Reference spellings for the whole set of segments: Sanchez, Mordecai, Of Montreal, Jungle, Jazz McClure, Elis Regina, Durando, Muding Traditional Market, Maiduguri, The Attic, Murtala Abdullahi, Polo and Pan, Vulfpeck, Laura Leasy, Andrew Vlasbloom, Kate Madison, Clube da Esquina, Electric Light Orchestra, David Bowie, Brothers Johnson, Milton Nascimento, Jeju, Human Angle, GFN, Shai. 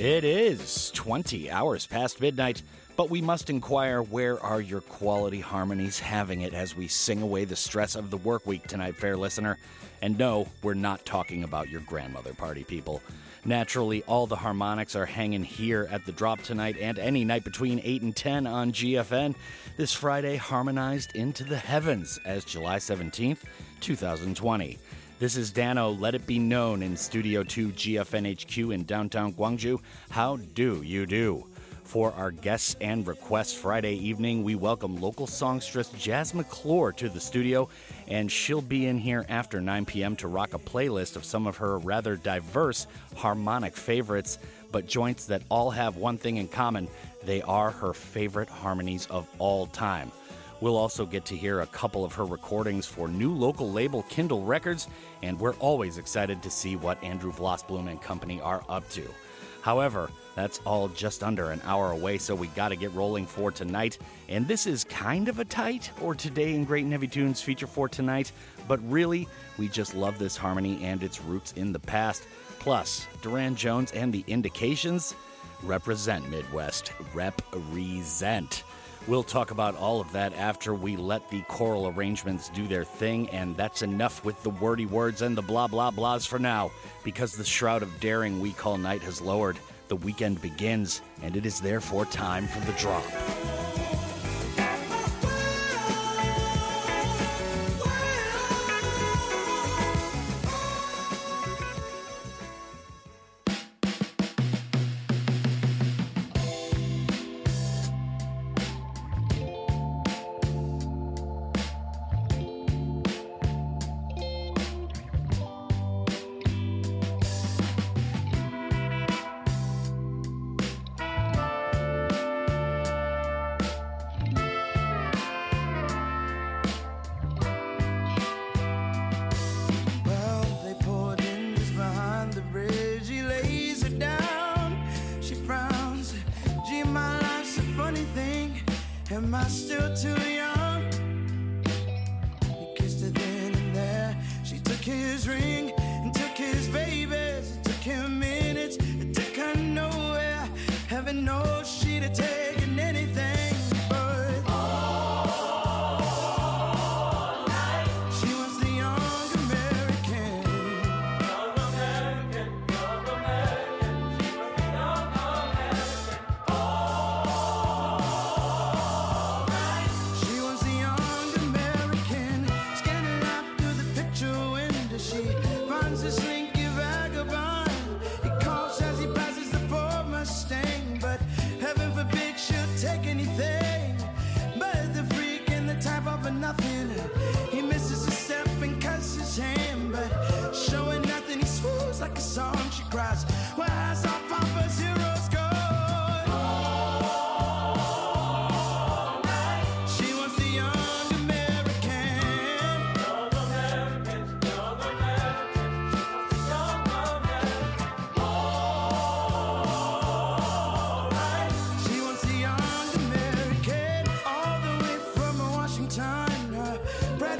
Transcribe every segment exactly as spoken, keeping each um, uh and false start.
It is twenty hours past midnight, but we must inquire, where are your quality harmonies having it as we sing away the stress of the work week tonight, fair listener? And no, we're not talking about your grandmother party, people. Naturally, all the harmonics are hanging here at the drop tonight and any night between eight and ten on G F N. This Friday harmonized into the heavens as July seventeenth, twenty twenty. This is Dano, Let It Be Known, in Studio two G F N H Q in downtown Gwangju. How do you do? For our guests and requests Friday evening, we welcome local songstress Jazz McClure to the studio, and she'll be in here after nine p.m. to rock a playlist of some of her rather diverse harmonic favorites, but joints that all have one thing in common: they are her favorite harmonies of all time. We'll also get to hear a couple of her recordings for new local label Kindle Records, and we're always excited to see what Andrew Vlasbloom and company are up to. However, that's all just under an hour away, so we gotta get rolling for tonight. And this is kind of a tight or Today in Great and Heavy Tunes feature for tonight, but really, we just love this harmony and its roots in the past. Plus, Durand Jones and the Indications represent Midwest. Represent. We'll talk about all of that after we let the choral arrangements do their thing, and that's enough with the wordy words and the blah blah blahs for now, because the shroud of daring we call night has lowered, the weekend begins, and it is therefore time for the drop. Bread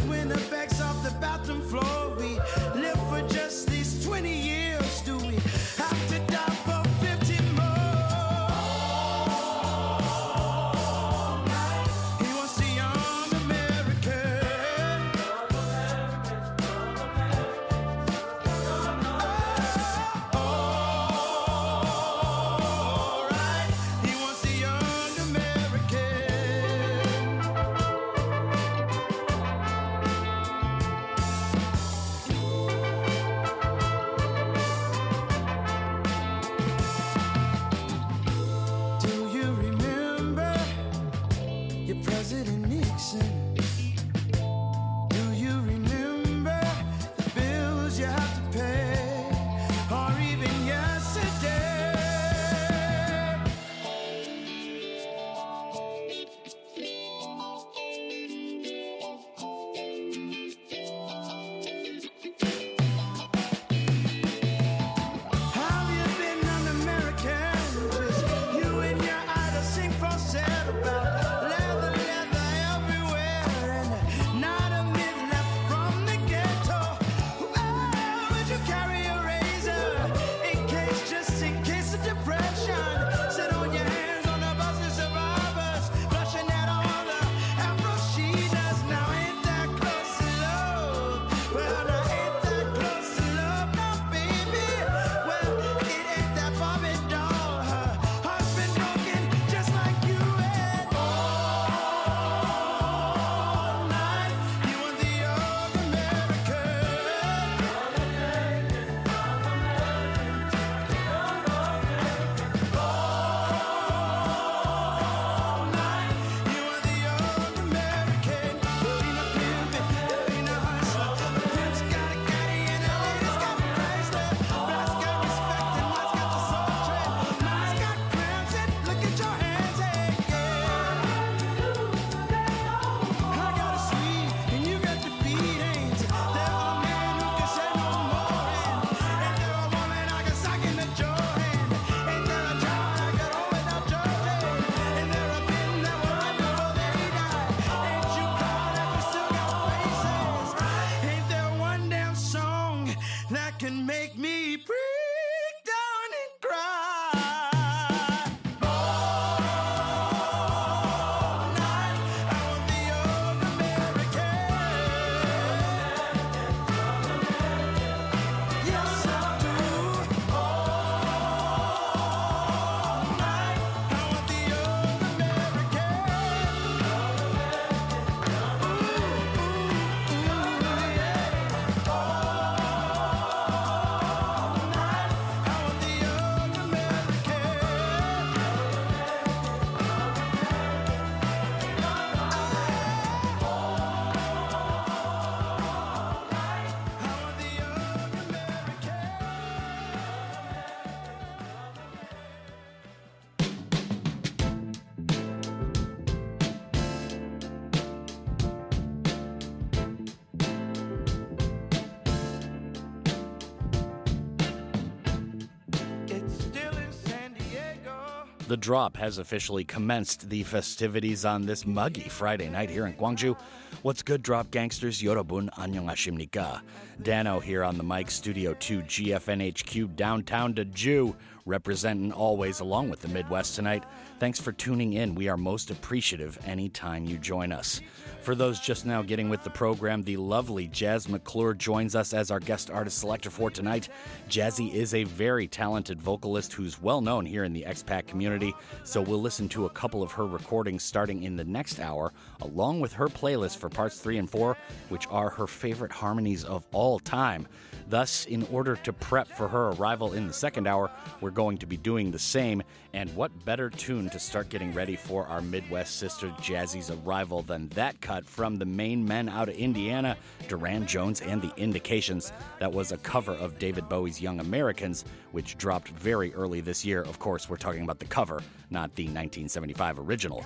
The Drop has officially commenced the festivities on this muggy Friday night here in Gwangju. What's good, Drop Gangsters? Yorobun annyeonghasimnika. Dano here on the mic, Studio two, G F N H Q, downtown Jeju, representing always along with the Midwest tonight. Thanks for tuning in. We are most appreciative anytime you join us. For those just now getting with the program, the lovely Jazz McClure joins us as our guest artist selector for tonight. Jazzy is a very talented vocalist who's well known here in the expat community, so we'll listen to a couple of her recordings starting in the next hour, along with her playlist for parts three and four, which are her favorite harmonies of all time. Thus, in order to prep for her arrival in the second hour, we're going to be doing the same, and what better tune to start getting ready for our Midwest sister Jazzy's arrival than that cut from the main men out of Indiana, Durand Jones and the Indications. That was a cover of David Bowie's Young Americans, which dropped very early this year. Of course, we're talking about the cover, not the nineteen seventy-five original.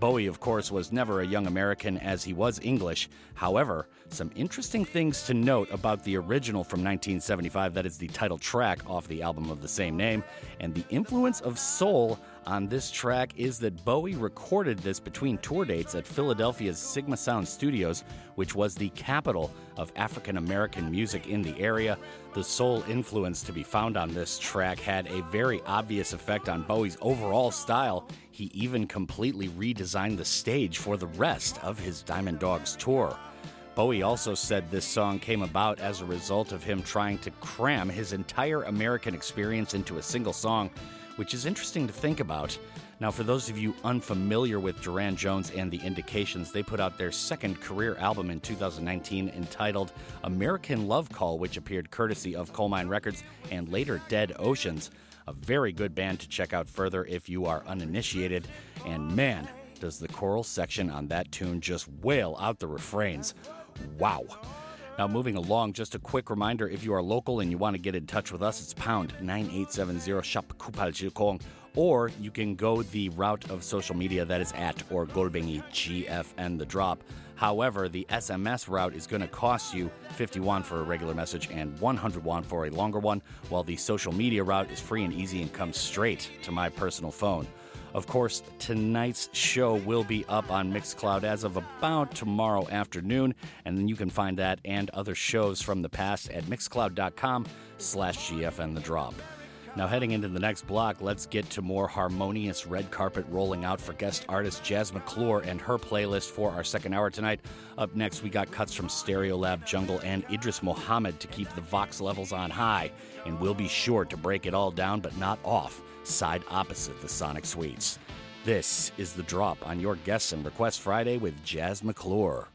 Bowie, of course, was never a young American as he was English. However, some interesting things to note about the original from nineteen seventy-five, that is the title track off the album of the same name, and the influence of soul on this track is that Bowie recorded this between tour dates at Philadelphia's Sigma Sound Studios, which was the capital of African American music in the area. The soul influence to be found on this track had a very obvious effect on Bowie's overall style. He even completely redesigned the stage for the rest of his Diamond Dogs tour. Bowie also said this song came about as a result of him trying to cram his entire American experience into a single song, which is interesting to think about. Now, for those of you unfamiliar with Durand Jones and the Indications, they put out their second career album in two thousand nineteen entitled American Love Call, which appeared courtesy of Coal Mine Records and later Dead Oceans. A very good band to check out further if you are uninitiated. And man, does the choral section on that tune just wail out the refrains. Wow. Now, moving along, just a quick reminder, if you are local and you want to get in touch with us, it's pound nine eight seven zero shop Kupal Jilkong, or you can go the route of social media that is at or Golbengi G F N The Drop. However, the S M S route is going to cost you fifty won for a regular message and one hundred won for a longer one, while the social media route is free and easy and comes straight to my personal phone. Of course, tonight's show will be up on Mixcloud as of about tomorrow afternoon, and then you can find that and other shows from the past at mixcloud.com slash GFNTheDrop. Now, heading into the next block, let's get to more harmonious red carpet rolling out for guest artist Jazz McClure and her playlist for our second hour tonight. Up next, we got cuts from Stereolab, Jungle, and Idris Muhammad to keep the Vox levels on high, and we'll be sure to break it all down, but not off. Side opposite the Sonic Suites. This is The Drop on your Guests and Requests Friday with Jazz McClure.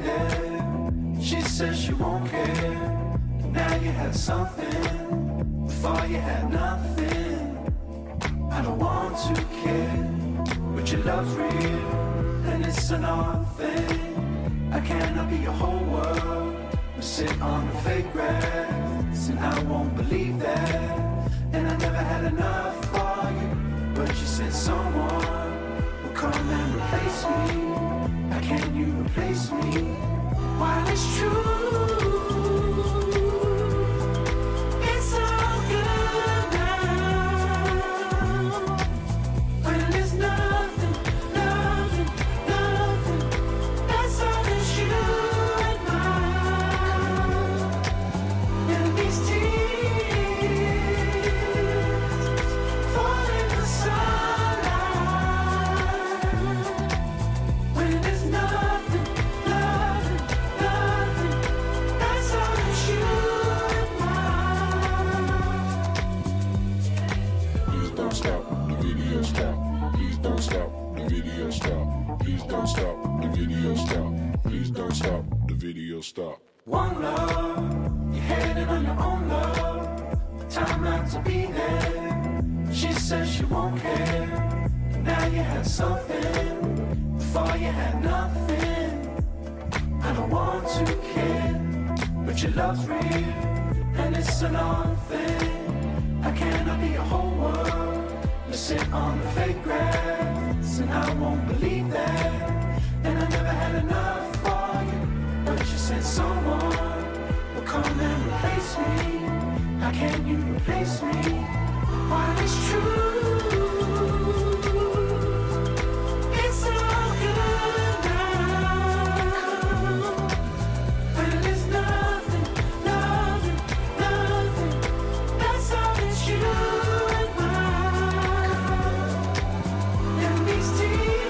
needed. She said she won't care. Now you have something. Before you had nothing. I don't want to care, but your love's real, and it's an odd thing. I cannot be your whole world. We sit on the fake grass, and I won't believe that. And I never had enough for you, but you said someone will come and replace me. How can you replace me? While it's true, it's all good now. When there's nothing, nothing, nothing, that's all that's you and mine. And these tears stop. One love, you're headed on your own love. Time not to be there. She says she won't care. Now you have something. Before you had nothing. I don't want to care, but your love's real, and it's an odd thing. I cannot be a whole world. You sit on the fake grass, and I won't believe that. And I never had enough. But you said someone will come and replace me. How can you replace me? While it's true, it's all good now. When there's nothing, nothing, nothing, that's all that's you and mine. And these tears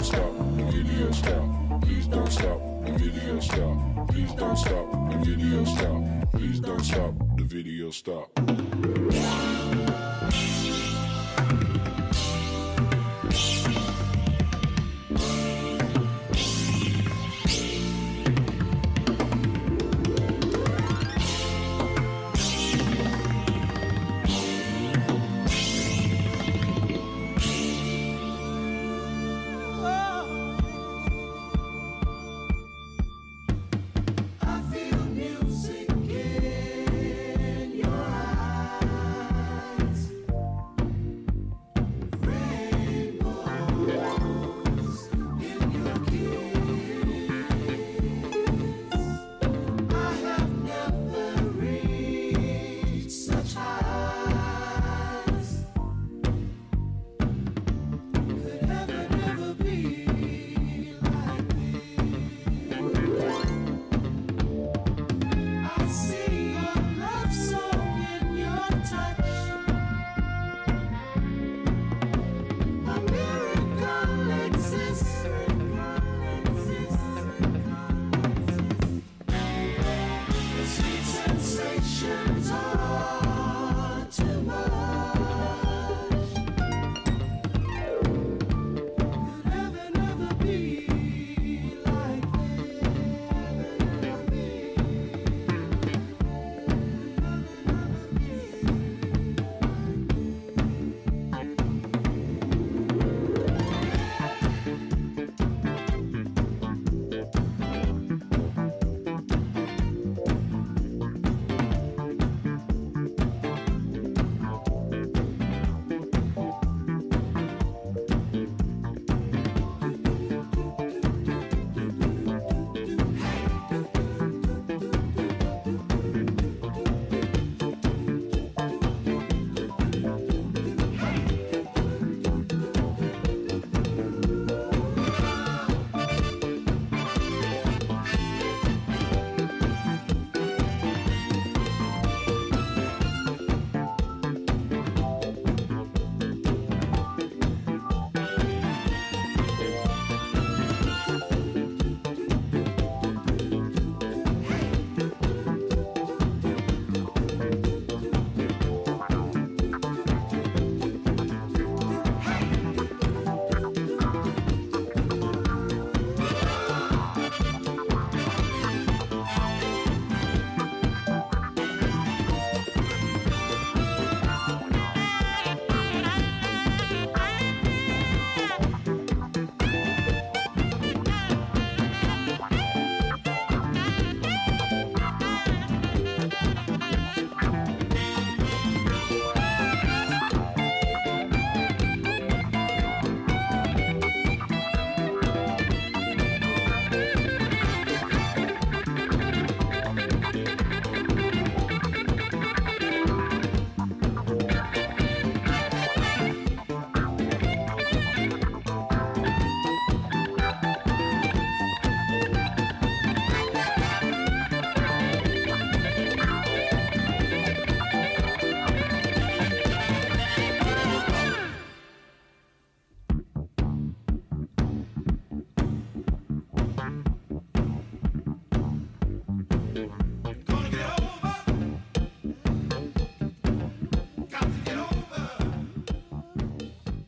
stop. I feel music in your eyes.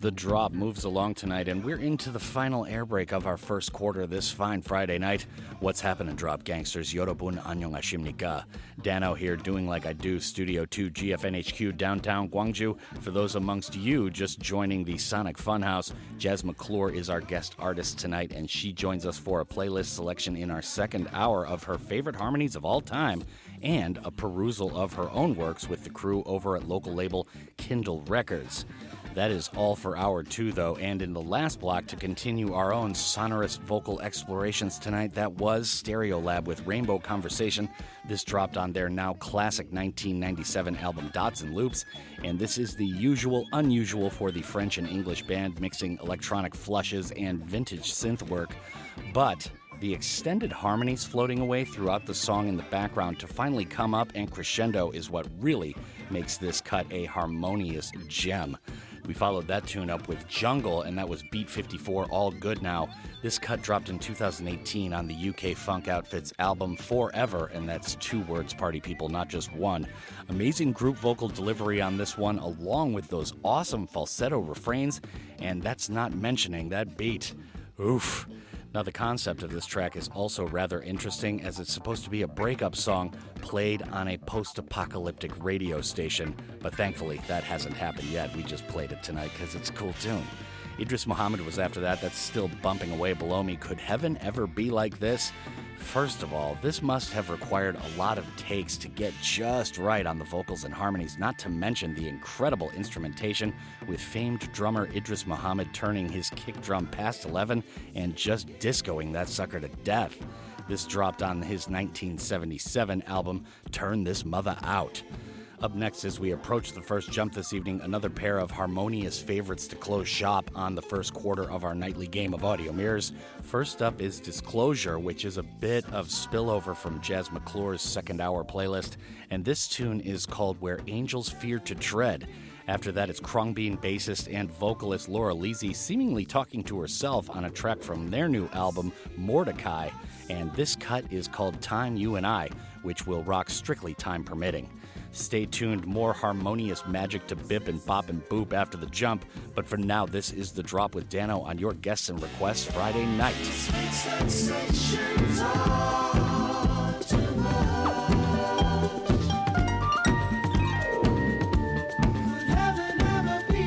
The Drop moves along tonight, and we're into the final air break of our first quarter this fine Friday night. What's happening, Drop Gangsters? Yorobun Annyeonghasimnika. Dano here doing like I do, Studio two, G F N H Q, downtown Gwangju. For those amongst you just joining the Sonic Funhouse, Jazz McClure is our guest artist tonight, and she joins us for a playlist selection in our second hour of her favorite harmonies of all time, and a perusal of her own works with the crew over at local label Kindle Records. That is all for hour two, though, and in the last block, to continue our own sonorous vocal explorations tonight, that was Stereolab with Rainbow Conversation. This dropped on their now classic nineteen ninety-seven album Dots and Loops, and this is the usual unusual for the French and English band, mixing electronic flushes and vintage synth work, but the extended harmonies floating away throughout the song in the background to finally come up and crescendo is what really makes this cut a harmonious gem. We followed that tune up with Jungle, and that was Beat fifty-four, All Good Now. This cut dropped in two thousand eighteen on the U K Funk Outfit's album Forever, and that's two words, party people, not just one. Amazing group vocal delivery on this one, along with those awesome falsetto refrains, and that's not mentioning that beat. Oof. Now, the concept of this track is also rather interesting, as it's supposed to be a breakup song played on a post-apocalyptic radio station, but thankfully that hasn't happened yet. We just played it tonight because it's a cool tune. Idris Muhammad was after that. That's still bumping away below me. Could heaven ever be like this? First of all, this must have required a lot of takes to get just right on the vocals and harmonies, not to mention the incredible instrumentation, with famed drummer Idris Muhammad turning his kick drum past eleven and just discoing that sucker to death. This dropped on his nineteen seventy-seven album, Turn This Mother Out. Up next, as we approach the first jump this evening, another pair of harmonious favorites to close shop on the first quarter of our nightly game of Audio Mirrors. First up is Disclosure, which is a bit of spillover from Jazz McClure's second hour playlist, and this tune is called Where Angels Fear to Tread. After that, it's Krongbean bassist and vocalist Laura Leasy seemingly talking to herself on a track from their new album, Mordecai, and this cut is called Time You and I, which will rock strictly time permitting. Stay tuned, more harmonious magic to bip and bop and boop after the jump. But for now, this is The Drop with Dano on your guests and requests Friday night. Sweet sensations all to the world. Could heaven ever be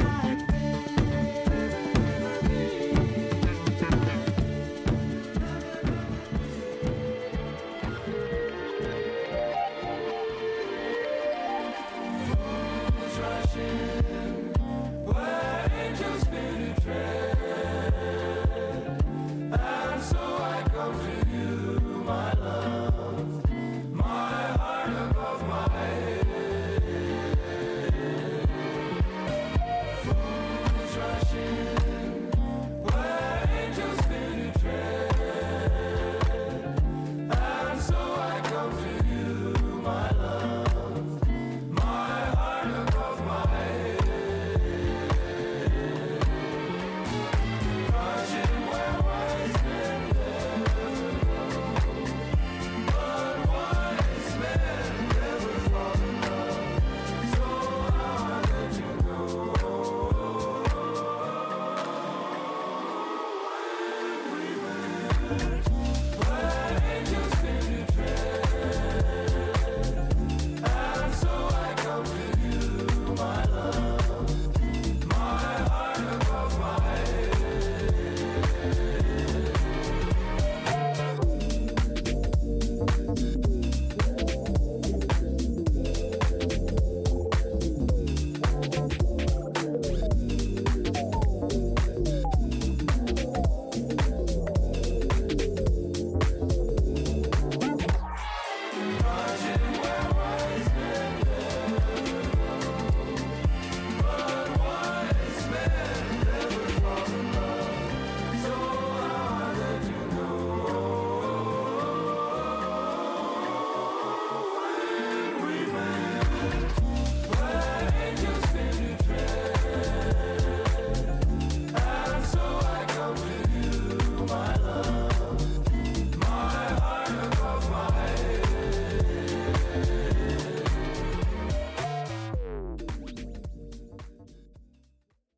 like this? I'm so I go to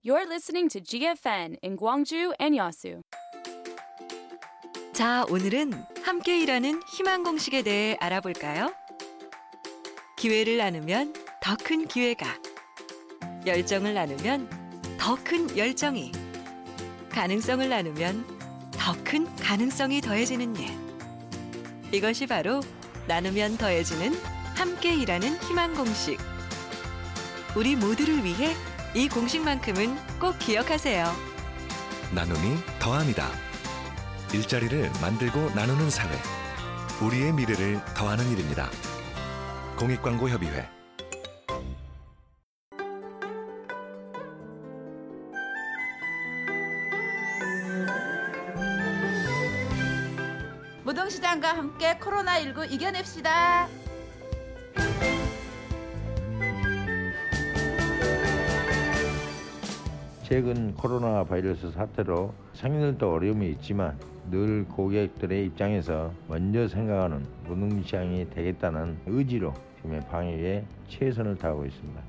You're listening to G F N in Gwangju and Yeosu. 자, 오늘은 함께 일하는 희망 공식에 대해 알아볼까요? 기회를 나누면 더 큰 기회가, 열정을 나누면 더 큰 열정이, 가능성을 나누면 더 큰 가능성이 더해지는 일. 이것이 바로 나누면 더해지는 함께 일하는 희망 공식. 우리 모두를 위해 이 공식만큼은 꼭 기억하세요. 나눔이 더합니다. 일자리를 만들고 나누는 사회. 우리의 미래를 더하는 일입니다. 공익광고협의회. 무등시장과 함께 코로나십구 이겨냅시다. 최근 코로나 바이러스 사태로 상인들도 어려움이 있지만 늘 고객들의 입장에서 먼저 생각하는 무등시장이 되겠다는 의지로 지금의 방역에 최선을 다하고 있습니다.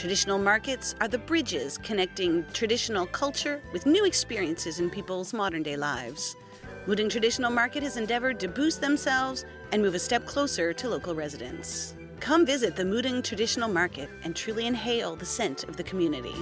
Traditional markets are the bridges connecting traditional culture with new experiences in people's modern-day lives. Muding Traditional Market has endeavored to boost themselves and move a step closer to local residents. Come visit the Muding Traditional Market and truly inhale the scent of the community.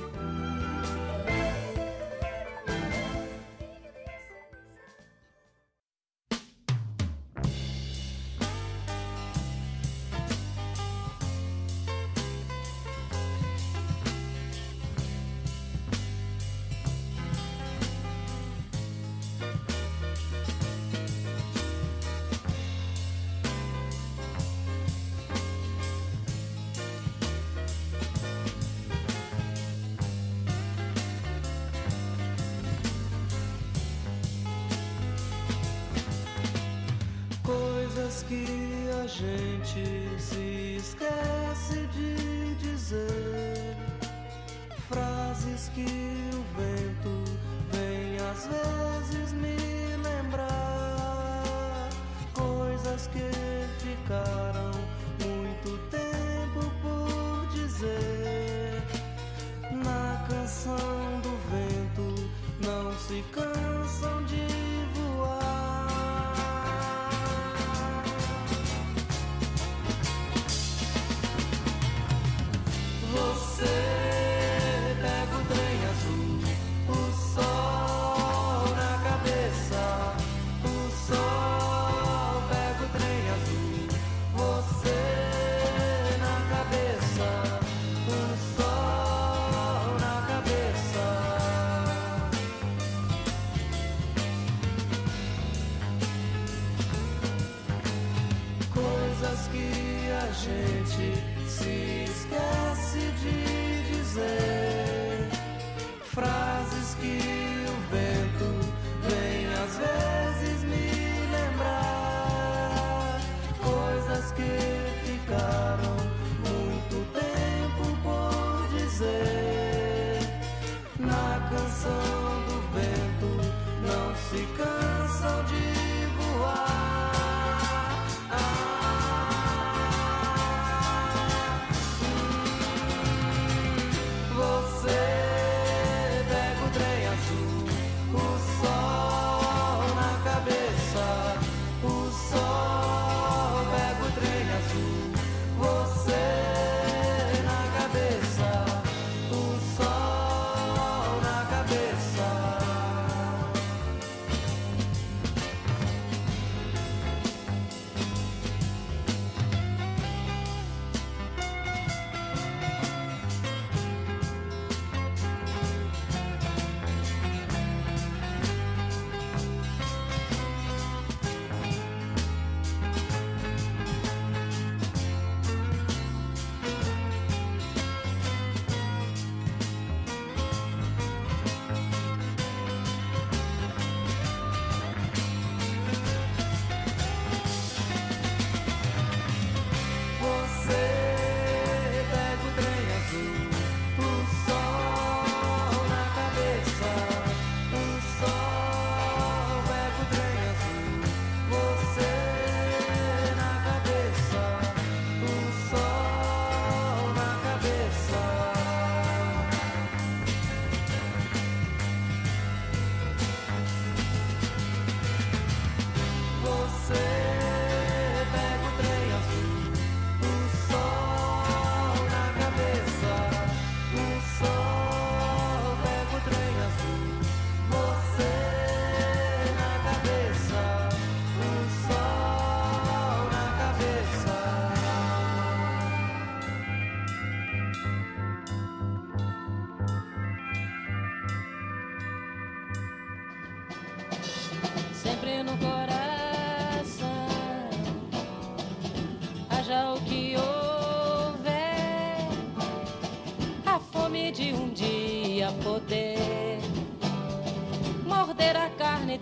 Que a gente se esquece de dizer, frases que o vento vem às vezes me lembrar, coisas que ficaram muito tempo por dizer. Na canção do vento não se cansam de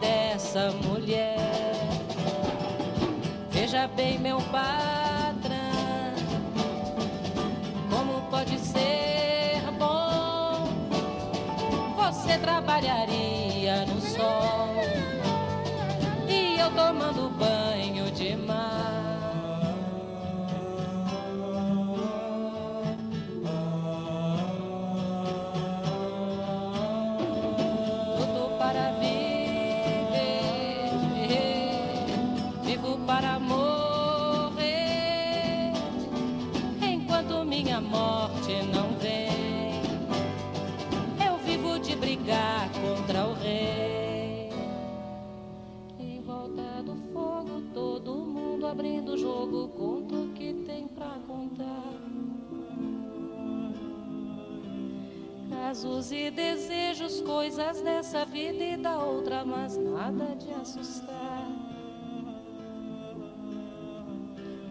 Dessa mulher, veja bem, meu patrão, como pode ser bom? Você trabalharia no sol e eu tomando banho de mar. Abrindo o jogo, conta o que tem pra contar. Casos e desejos, coisas dessa vida e da outra, mas nada de assustar.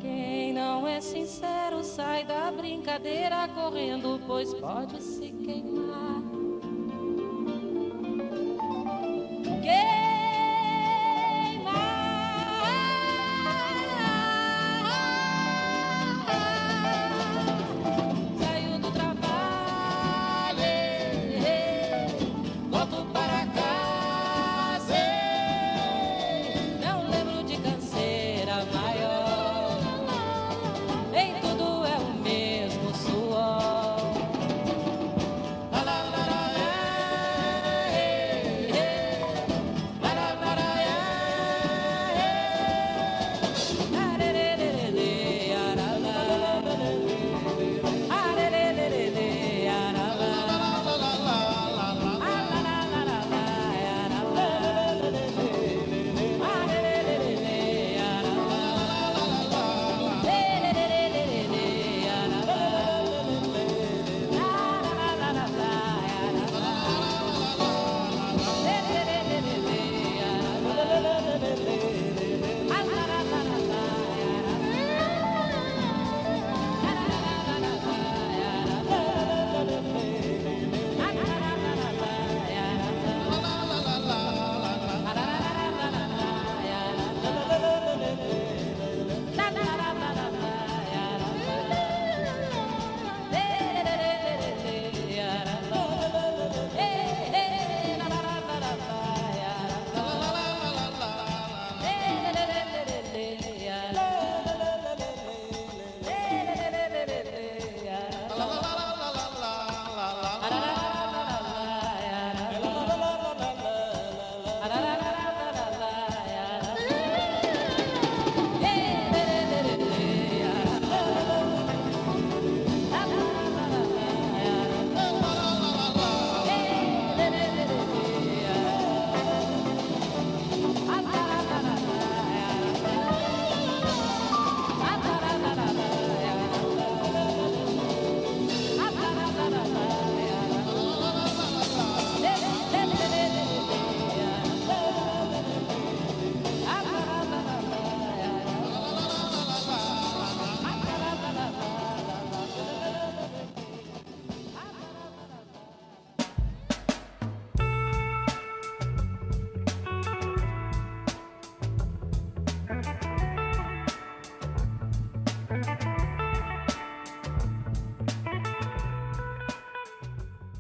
Quem não é sincero sai da brincadeira correndo, pois pode se queimar.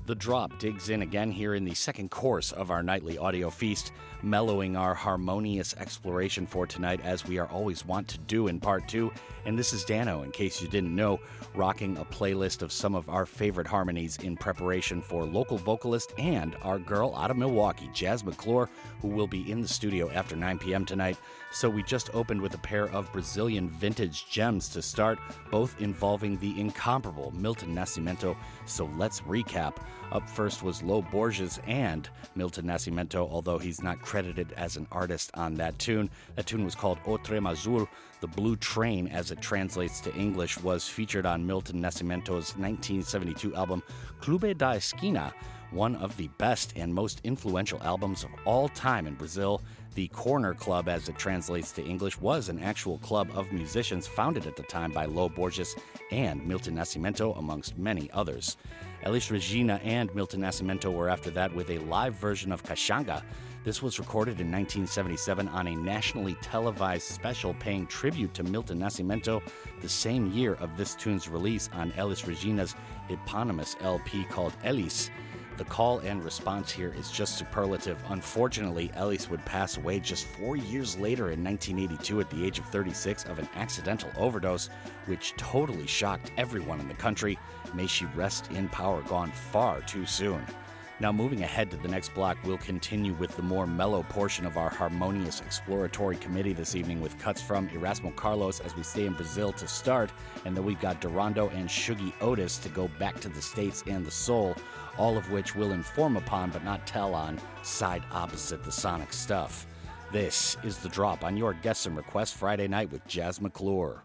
The drop digs in again here in the second course of our nightly audio feast, mellowing our harmonious exploration for tonight as we are always wont to do in part two. And this is Dano, in case you didn't know, rocking a playlist of some of our favorite harmonies in preparation for local vocalist and our girl out of Milwaukee, Jazz McClure, who will be in the studio after nine p.m. tonight. So we just opened with a pair of Brazilian vintage gems to start, both involving the incomparable Milton Nascimento. So let's recap. Up first was Lo Borges and Milton Nascimento, although he's not credited as an artist on that tune. That tune was called O Trem Azul. The Blue Train, as it translates to English, was featured on Milton Nascimento's nineteen seventy-two album Clube da Esquina, one of the best and most influential albums of all time in Brazil. The Corner Club, as it translates to English, was an actual club of musicians founded at the time by Lo Borges and Milton Nascimento, amongst many others. Elis Regina and Milton Nascimento were after that with a live version of Caxanga. This was recorded in nineteen seventy-seven on a nationally televised special paying tribute to Milton Nascimento, the same year of this tune's release on Elis Regina's eponymous L P called Elis. The call and response here is just superlative. Unfortunately, Elis would pass away just four years later in nineteen eighty-two at the age of thirty-six of an accidental overdose, which totally shocked everyone in the country. May she rest in power, gone far too soon. Now, moving ahead to the next block, we'll continue with the more mellow portion of our harmonious exploratory committee this evening with cuts from Erasmo Carlos as we stay in Brazil to start, and then we've got Durando and Shuggie Otis to go back to the States and the soul, all of which we'll inform upon but not tell on Side Opposite the Sonic Stuff. This is The Drop on your Guests and Requests Friday night with Jazz McClure.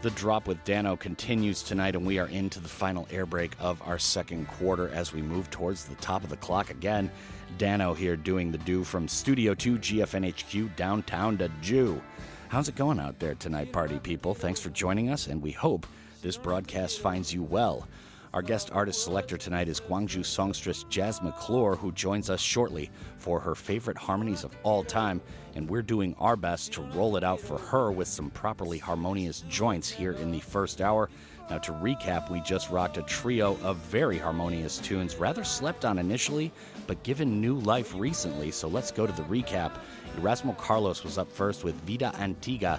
The Drop with Dano continues tonight, and we are into the final air break of our second quarter as we move towards the top of the clock again. Dano here doing the do from Studio two, G F N H Q, downtown to Jew. How's it going out there tonight, party people? Thanks for joining us, and we hope this broadcast finds you well. Our guest artist selector tonight is Gwangju songstress Jazz McClure, who joins us shortly for her favorite harmonies of all time, and we're doing our best to roll it out for her with some properly harmonious joints here in the first hour. Now, to recap, we just rocked a trio of very harmonious tunes, rather slept on initially, but given new life recently, so let's go to the recap. Erasmo Carlos was up first with Vida Antiga.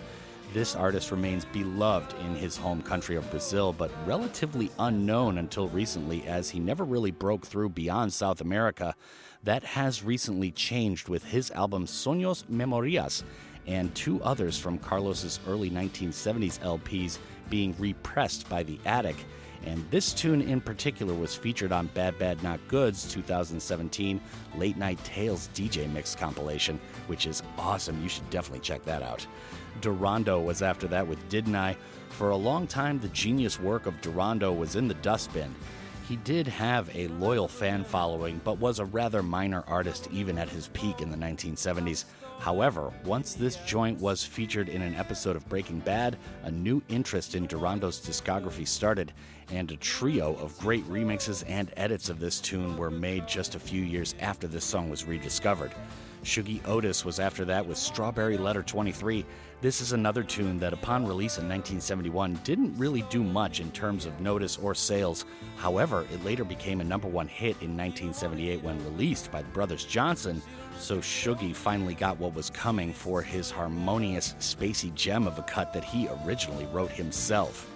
This artist remains beloved in his home country of Brazil, but relatively unknown until recently, as he never really broke through beyond South America. That has recently changed with his album Sonhos Memorias and two others from Carlos's early nineteen seventies L Ps being repressed by The Attic. And this tune in particular was featured on Bad Bad Not Good's two thousand seventeen Late Night Tales D J Mix compilation, which is awesome. You should definitely check that out. Durando was after that with Didn't I? For a long time, the genius work of Durando was in the dustbin. He did have a loyal fan following, but was a rather minor artist even at his peak in the nineteen seventies. However, once this joint was featured in an episode of Breaking Bad, a new interest in Durando's discography started, and a trio of great remixes and edits of this tune were made just a few years after this song was rediscovered. Shuggie Otis was after that with Strawberry Letter twenty-three. This is another tune that upon release in nineteen seventy-one didn't really do much in terms of notice or sales. However, it later became a number one hit in nineteen seventy-eight when released by the Brothers Johnson, so Shuggie finally got what was coming for his harmonious, spacey gem of a cut that he originally wrote himself.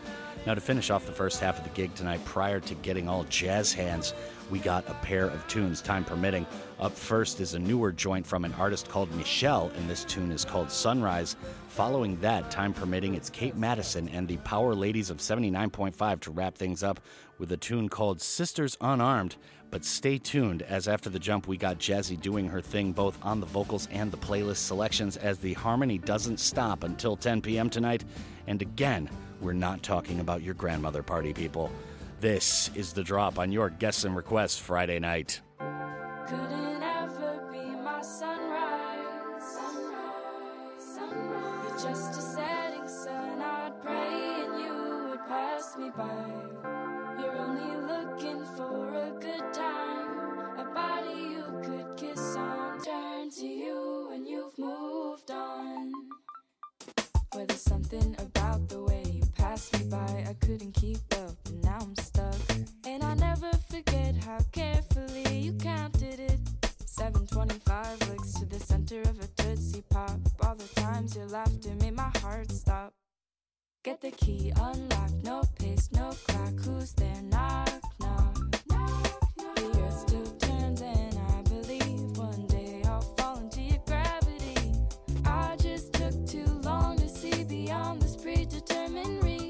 Now, to finish off the first half of the gig tonight, prior to getting all jazz hands, we got a pair of tunes, time permitting. Up first is a newer joint from an artist called Michelle, and this tune is called Sunrise. Following that, time permitting, it's Kate Madison and the Power Ladies of seventy-nine point five to wrap things up with a tune called Sisters Unarmed. But stay tuned, as after the jump, we got Jazzy doing her thing both on the vocals and the playlist selections, as the harmony doesn't stop until ten p.m. tonight. And again, we're not talking about your grandmother, party people. This is The Drop on your Guests and Requests Friday night. Couldn't ever be my sunrise. Sunrise, sunrise. You're just a setting sun. I'd pray and you would pass me by. You're only looking for a good time, a body you could kiss on. Turn to you and you've moved on. Well, there's something about the way you passed me by. I couldn't keep up, and now I'm stuck. And I never forget how carefully you counted it. seven twenty-five looks to the center of a Tootsie Pop. All the times your laughter made my heart stop. Get the key unlocked, no pace, no clock. Who's there? Knock, knock. Knock, knock. The earth still turns and I believe one day I'll fall into your gravity. I just took too long to see beyond this predetermined reach.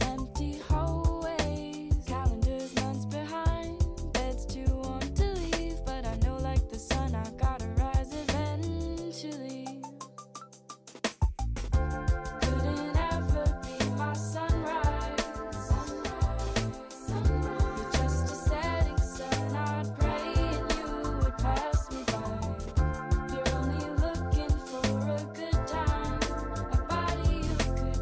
Empty hallways, calendars months behind. Bed's too warm to leave, but I know like the sun I gotta rise eventually. Couldn't ever be my sunrise. Sunrise, sunrise. You're just a setting sun. I'd pray and you would pass me by. You're only looking for a good time, a body you could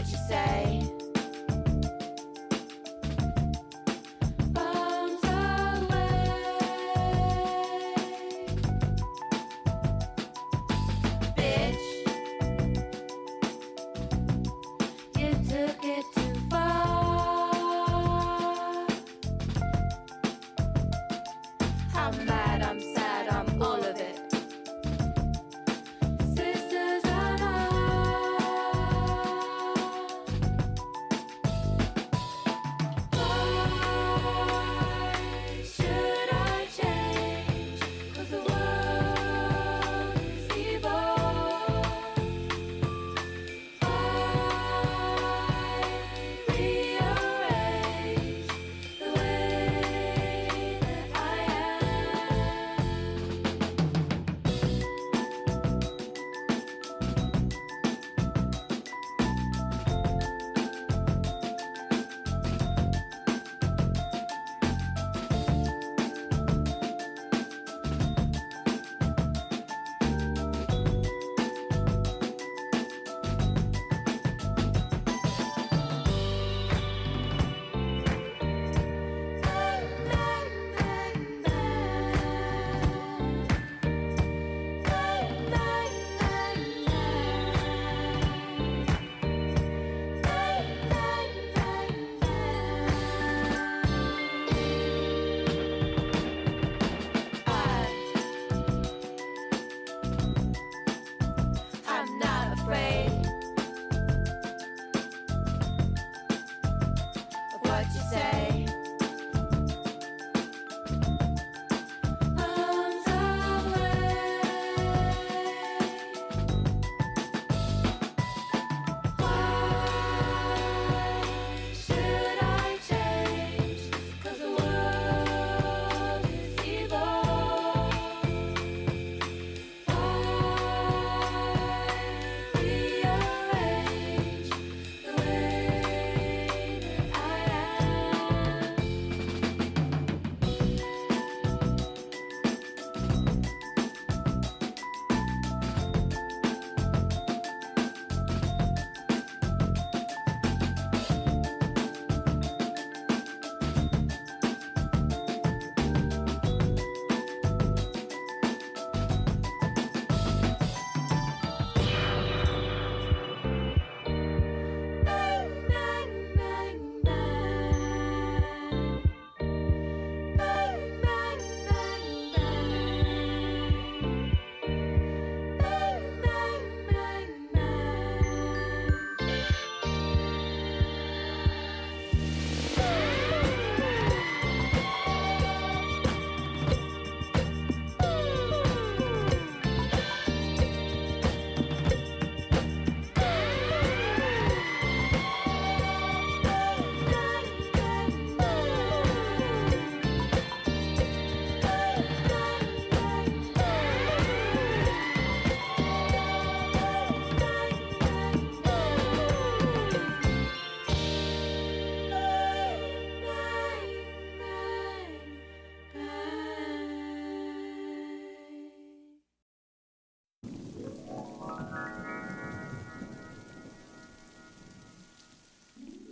what you say.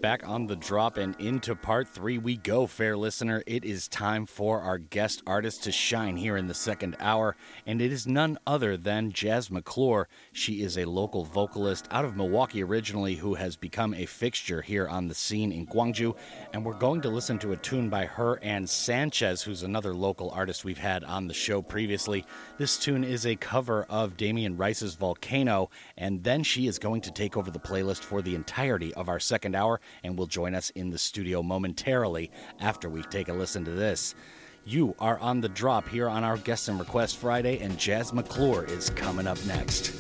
Back on the drop and into part three we go, fair listener. It is time for our guest artist to shine here in the second hour, and it is none other than Jazz McClure. She is a local vocalist out of Milwaukee originally who has become a fixture here on the scene in Gwangju, and we're going to listen to a tune by her and Sanchez, who's another local artist we've had on the show previously. This tune is a cover of Damien Rice's Volcano, and then she is going to take over the playlist for the entirety of our second hour, and will join us in the studio momentarily after we take a listen to this. You are on The Drop here on our Guest and Request Friday, and Jazz McClure is coming up next.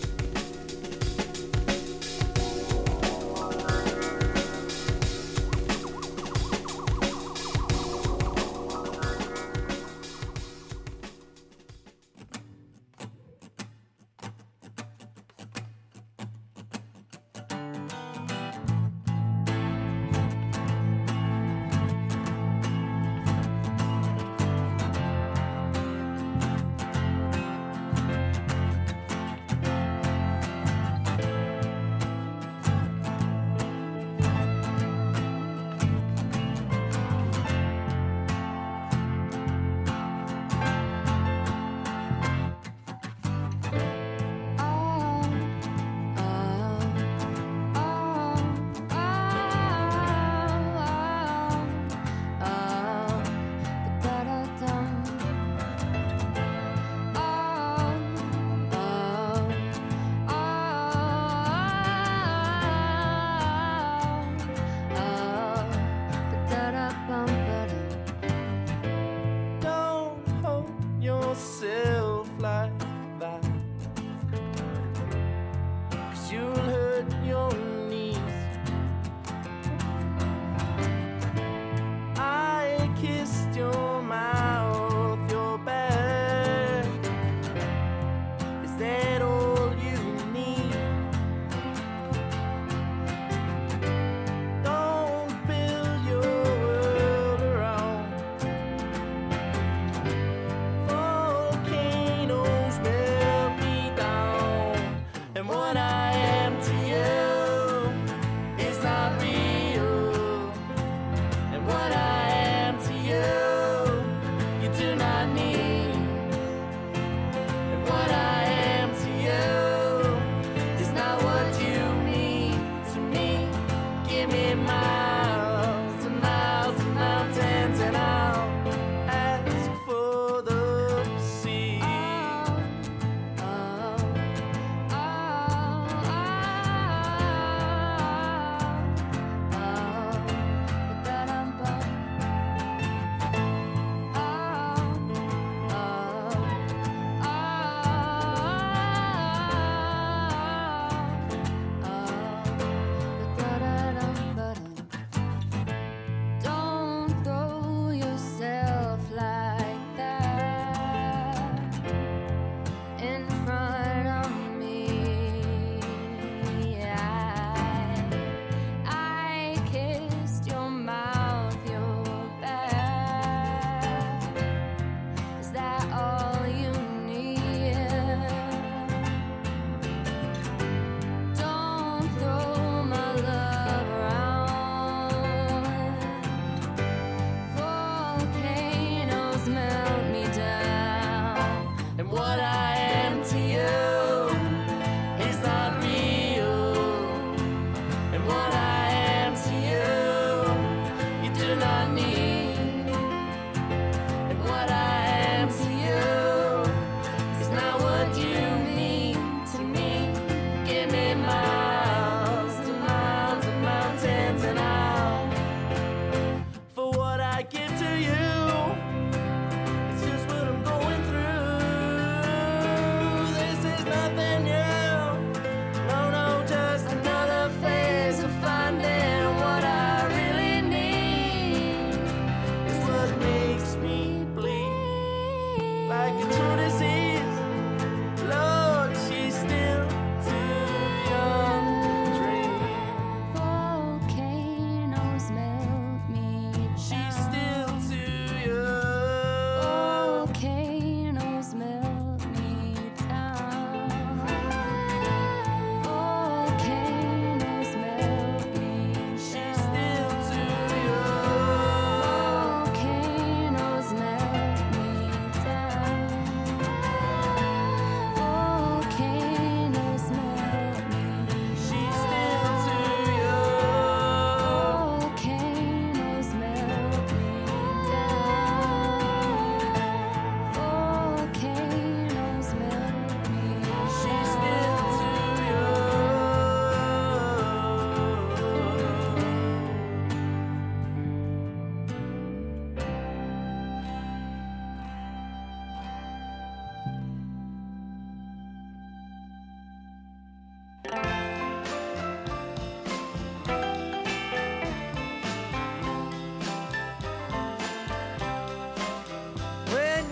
When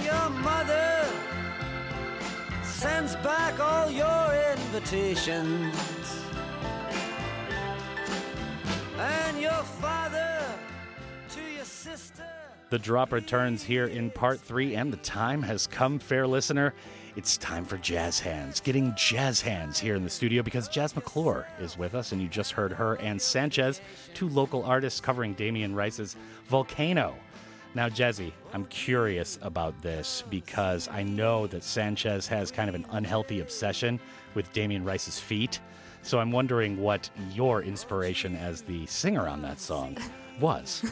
your mother sends back all your invitations and your father to your sister. The drop returns here in part three, and the time has come, fair listener. It's time for Jazz Hands, getting Jazz Hands here in the studio because Jazz McClure is with us, and you just heard her and Sanchez, two local artists covering Damien Rice's Volcano. Now, Jazzy, I'm curious about this because I know that Sanchez has kind of an unhealthy obsession with Damien Rice's feet, so I'm wondering what your inspiration as the singer on that song was.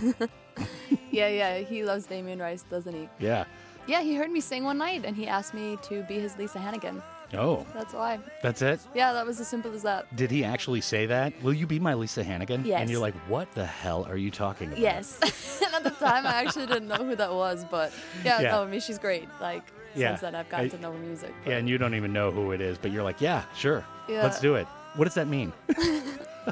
yeah, yeah, he loves Damien Rice, doesn't he? Yeah. Yeah, he heard me sing one night, and he asked me to be his Lisa Hannigan. Oh. That's why. That's it? Yeah, that was as simple as that. Did he actually say that? Will you be my Lisa Hannigan? Yes. And you're like, what the hell are you talking about? Yes. And at the time, I actually didn't know who that was, but yeah, yeah. no, I mean, she's great. Like, yeah. since then, I've gotten I, to know her music. But. Yeah, and you don't even know who it is, but you're like, yeah, sure, yeah. let's do it. What does that mean?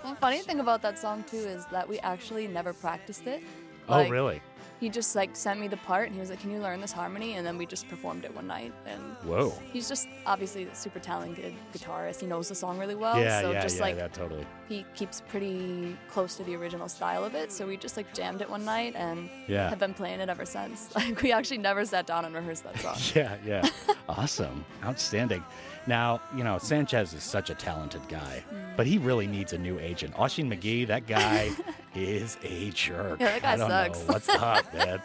Well, funny thing about that song, too, is that we actually never practiced it. Like, oh, really? He just, like, sent me the part, and he was like, can you learn this harmony? And then we just performed it one night. And Whoa. He's just obviously a super talented guitarist. He knows the song really well. Yeah, so yeah, just, yeah, like, yeah, totally. He keeps pretty close to the original style of it. So we just, like, jammed it one night and yeah. have been playing it ever since. Like, we actually never sat down and rehearsed that song. yeah, yeah. Awesome. Outstanding. Now, you know, Sanchez is such a talented guy, mm. but he really needs a new agent. Oisin McGee, that guy is a jerk. Yeah, that guy I don't sucks. know what's up, man.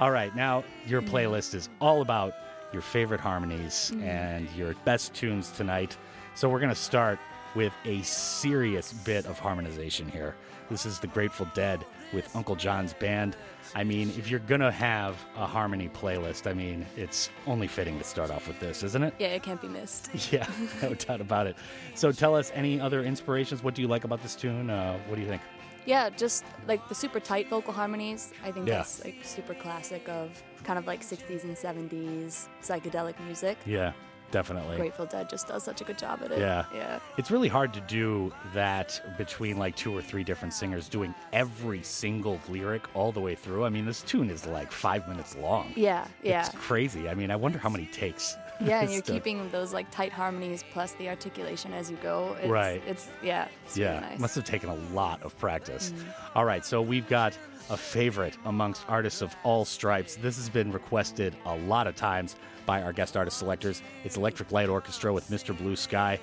All right, now your playlist is all about your favorite harmonies mm. and your best tunes tonight. So we're going to start with a serious bit of harmonization here. This is the Grateful Dead with Uncle John's Band. I mean, if you're going to have a harmony playlist, I mean, it's only fitting to start off with this, isn't it? Yeah, it can't be missed. Yeah, no doubt about it. So tell us, any other inspirations? What do you like about this tune? Uh, what do you think? Yeah, just like the super tight vocal harmonies. I think yeah. that's like super classic of kind of like sixties and seventies psychedelic music. Yeah. Definitely. Grateful Dead just does such a good job at it. Yeah. Yeah. It's really hard to do that between like two or three different singers doing every single lyric all the way through. I mean, this tune is like five minutes long. Yeah. Yeah. It's crazy. I mean, I wonder how many takes. Yeah, and you're stuff. keeping those like tight harmonies plus the articulation as you go. It's, right. It's, yeah. It's yeah. really nice. Must have taken a lot of practice. Mm-hmm. All right. So we've got a favorite amongst artists of all stripes. This has been requested a lot of times by our guest artist selectors. It's Electric Light Orchestra with Mister Blue Sky.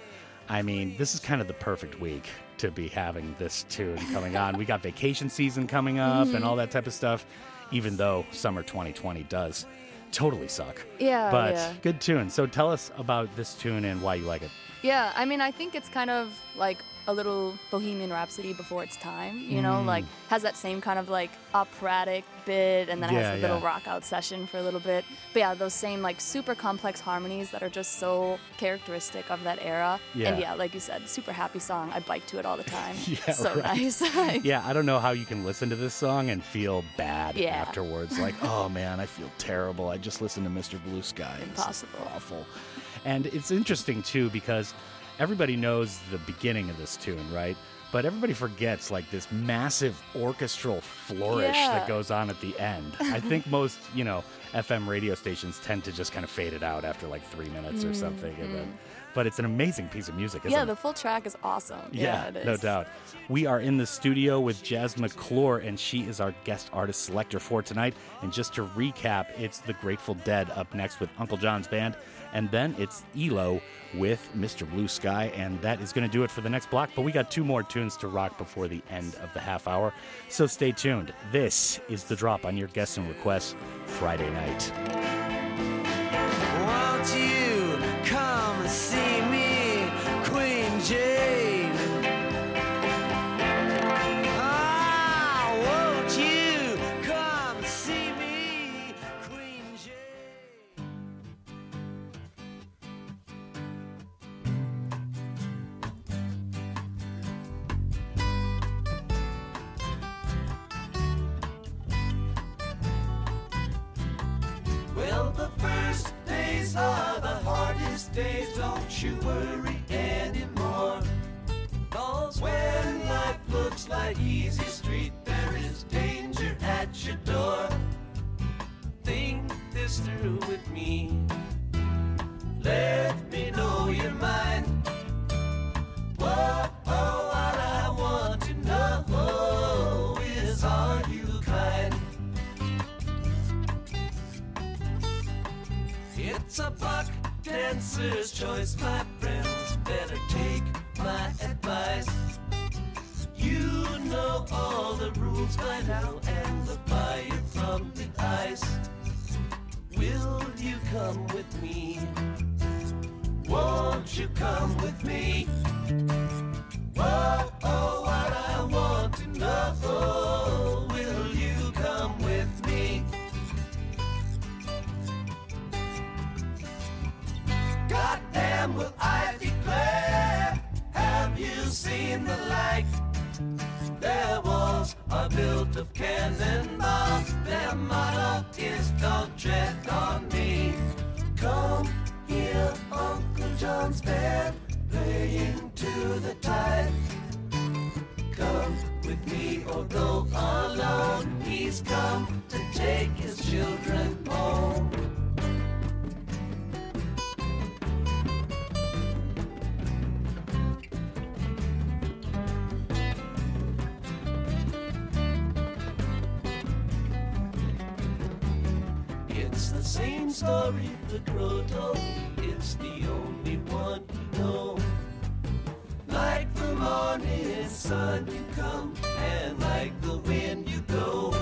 I mean, this is kind of the perfect week to be having this tune coming on. We got vacation season coming up mm-hmm. and all that type of stuff, even though summer twenty twenty does totally suck. Yeah, But yeah. good tune. So tell us about this tune and why you like it. Yeah, I mean, I think it's kind of like a little Bohemian Rhapsody before its time, you know, mm. like has that same kind of like operatic bit, and then it yeah, has a yeah. little rock out session for a little bit. But yeah, those same like super complex harmonies that are just so characteristic of that era. Yeah. And yeah, like you said, super happy song. I bike to it all the time. yeah, so right. nice. yeah, I don't know how you can listen to this song and feel bad yeah. afterwards. Like, oh man, I feel terrible. I just listened to Mister Blue Sky. Impossible. This is awful. And it's interesting too because everybody knows the beginning of this tune, right? But everybody forgets, like, this massive orchestral flourish yeah. that goes on at the end. I think most, you know, F M radio stations tend to just kind of fade it out after, like, three minutes mm, or something. Mm. And then, but it's an amazing piece of music, isn't yeah, it? Yeah, the full track is awesome. Yeah, yeah it is. No doubt. We are in the studio with Jazz McClure, and she is our guest artist selector for tonight. And just to recap, it's the Grateful Dead up next with Uncle John's Band. And then it's E L O with Mister Blue Sky, and that is going to do it for the next block. But we got two more tunes to rock before the end of the half hour, so stay tuned. This is The Drop on your Guests and Requests Friday night. Won't you come see me, Queen Jane? Ah, won't you come see me, Queen Jane? through with me. Let me know your mind. Whoa, oh, what I want to know is, are you kind? It's a buck dancer's choice, my friends. Better take my advice. You know all the rules by now, and the fire from the ice. Will you come with me? Won't you come with me? Oh, oh, what I want to know. Will you come with me? Goddamn, will I declare? Have you seen the light? Their walls are built of cannonballs. Their motto is don't tread on me. Come here, Uncle John's band, playing to the tide. Come with me, although alone. He's come to take his children home. Same story, the grotto, it's the only one you know. Like the morning sun you come, and like the wind you go.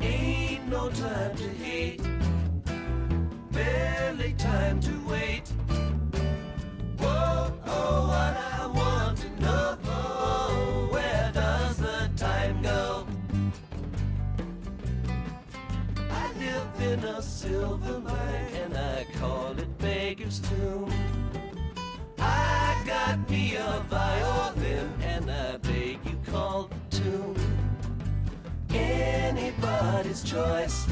Ain't no time to hate, barely time to wait. Whoa, oh, what I want to know, oh, where does the time go? In a silver mine, and I call it Beggar's Tomb. I got me a violin, and I beg you call the tune. Anybody's choice,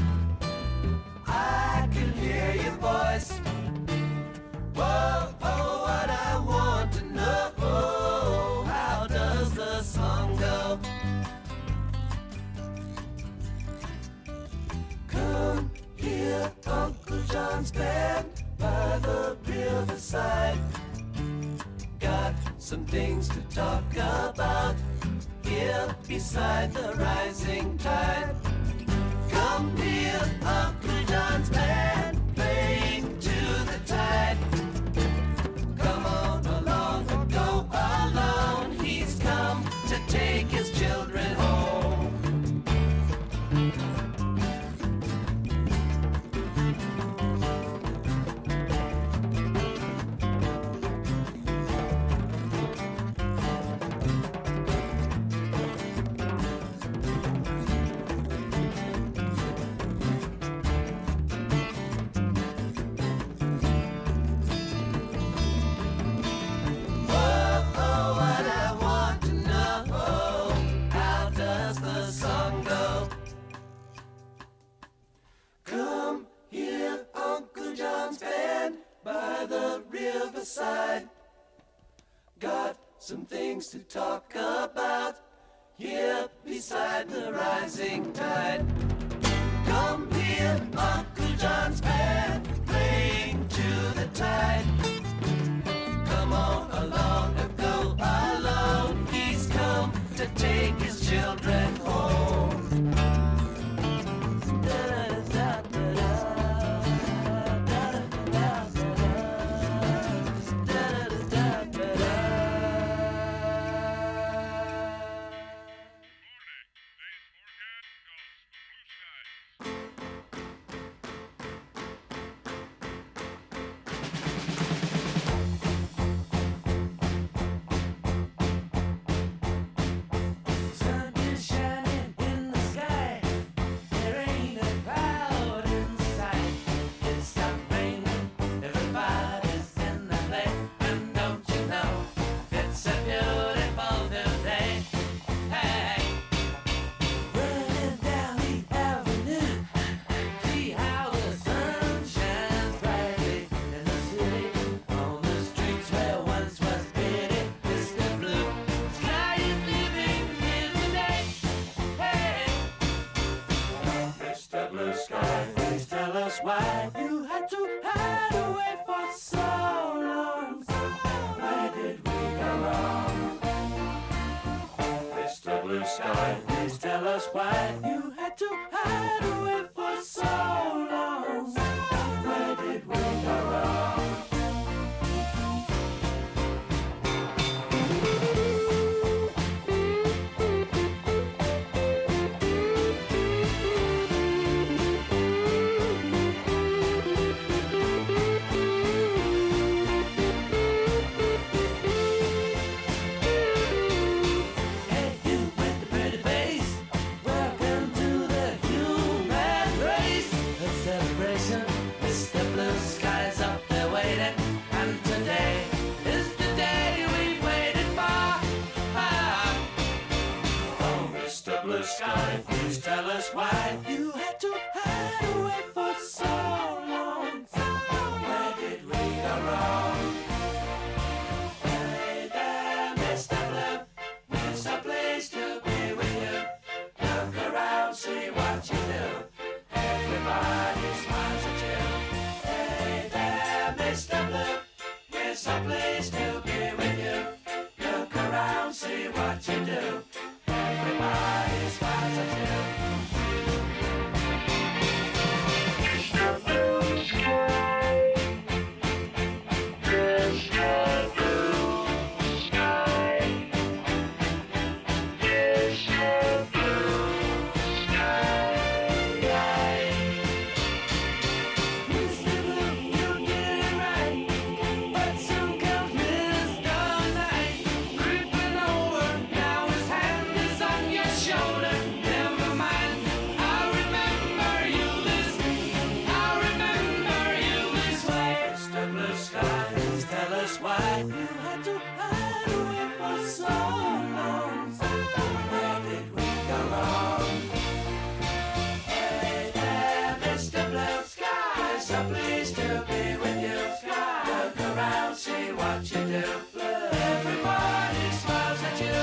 I can hear your voice. Whoa, oh, what I want to know, oh, how does the song go? Come here, Uncle John's band, by the riverside. Got some things to talk about here beside the rising tide. Come here, Uncle John's band, playing to the tide. Come on along or go alone. He's come to take his children home. Got some things to talk about here beside the rising tide. Come here, Uncle John's band, playing to the tide. Come on along or go alone. He's come to take his children home. sky. Please tell us why you had to hide away for so long. Where did we go wrong? Sky, please tell us why you had to hide away for so long. Where did we go wrong? Hey there, Mister Blue, we're so pleased to be with you. Look around, see what you do. Everybody smiles at you. Hey there, Mister Blue, we're so pleased to be with you. Look around, see what you do. Everybody smiles at you. It's the blue sky. It's the blue sky. It's the blue sky. Mister Blue, you get it right, but soon comes Mister Night, creeping over now. Shoulder, never mind. I remember you this. I remember you this way. Mister Blue Sky, please tell us why you had to hide away for so long. Where did we go wrong? Hey there, Mister Blue Sky, we're so pleased to be with you. Sky, look around, see what you do. Everybody smiles at you.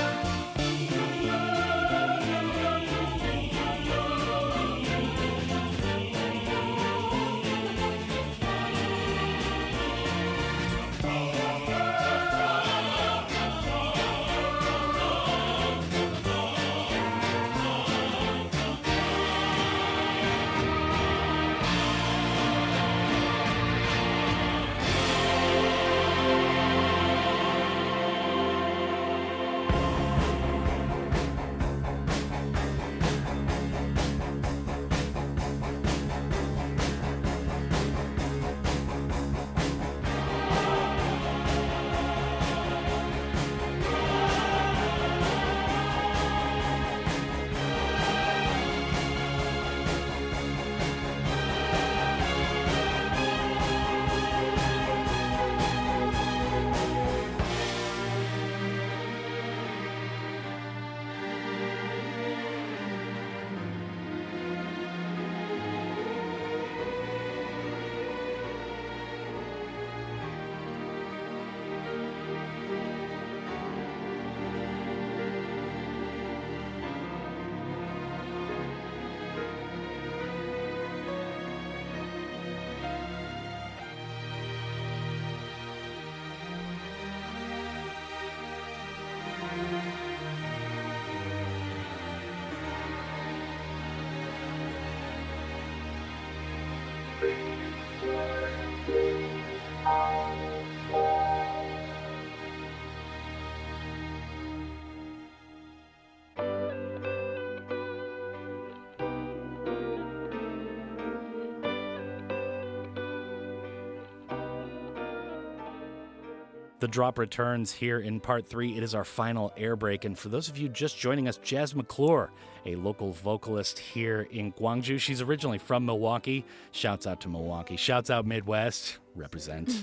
The Drop returns here in part three. It is our final air break. And for those of you just joining us, Jazz McClure, a local vocalist here in Gwangju. She's originally from Milwaukee. Shouts out to Milwaukee. Shouts out Midwest. Represent.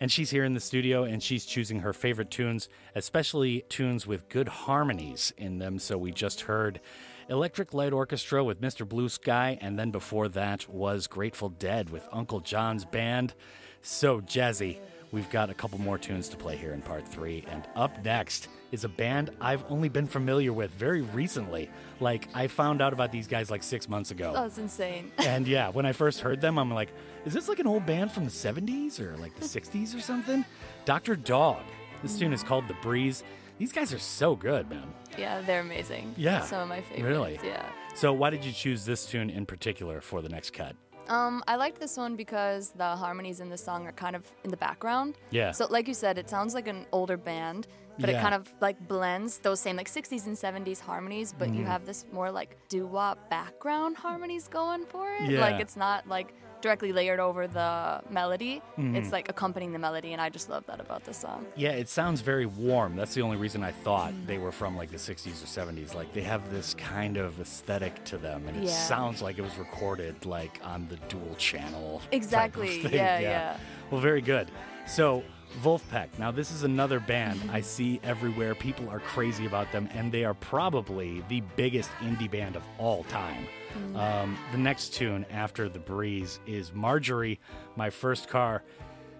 And she's here in the studio, and she's choosing her favorite tunes, especially tunes with good harmonies in them. So we just heard Electric Light Orchestra with Mister Blue Sky, and then before that was Grateful Dead with Uncle John's Band. So jazzy. We've got a couple more tunes to play here in part three, and up next is a band I've only been familiar with very recently. Like, I found out about these guys like six months ago. Oh, it's insane. And yeah, when I first heard them, I'm like, is this like an old band from the seventies or like the sixties or something? Doctor Dog. This tune is called The Breeze. These guys are so good, man. Yeah, they're amazing. Yeah. Some of my favorites. Really? Yeah. So why did you choose this tune in particular for the next cut? Um, I like this one because the harmonies in the song are kind of in the background. Yeah. So like you said, it sounds like an older band, but yeah. it kind of like blends those same like sixties and seventies harmonies, but mm. you have this more like doo-wop background harmonies going for it. Yeah. Like it's not like directly layered over the melody. Mm. It's like accompanying the melody, and I just love that about this song. Yeah, it sounds very warm. That's the only reason I thought mm. they were from like the sixties or seventies. Like they have this kind of aesthetic to them, and it yeah. sounds like it was recorded like on the dual channel. Exactly. Yeah, yeah, yeah. Well, very good. So Vulfpeck. Now, this is another band I see everywhere. People are crazy about them, and they are probably the biggest indie band of all time. Mm. Um, the next tune after The Breeze is Marjorie, My First Car.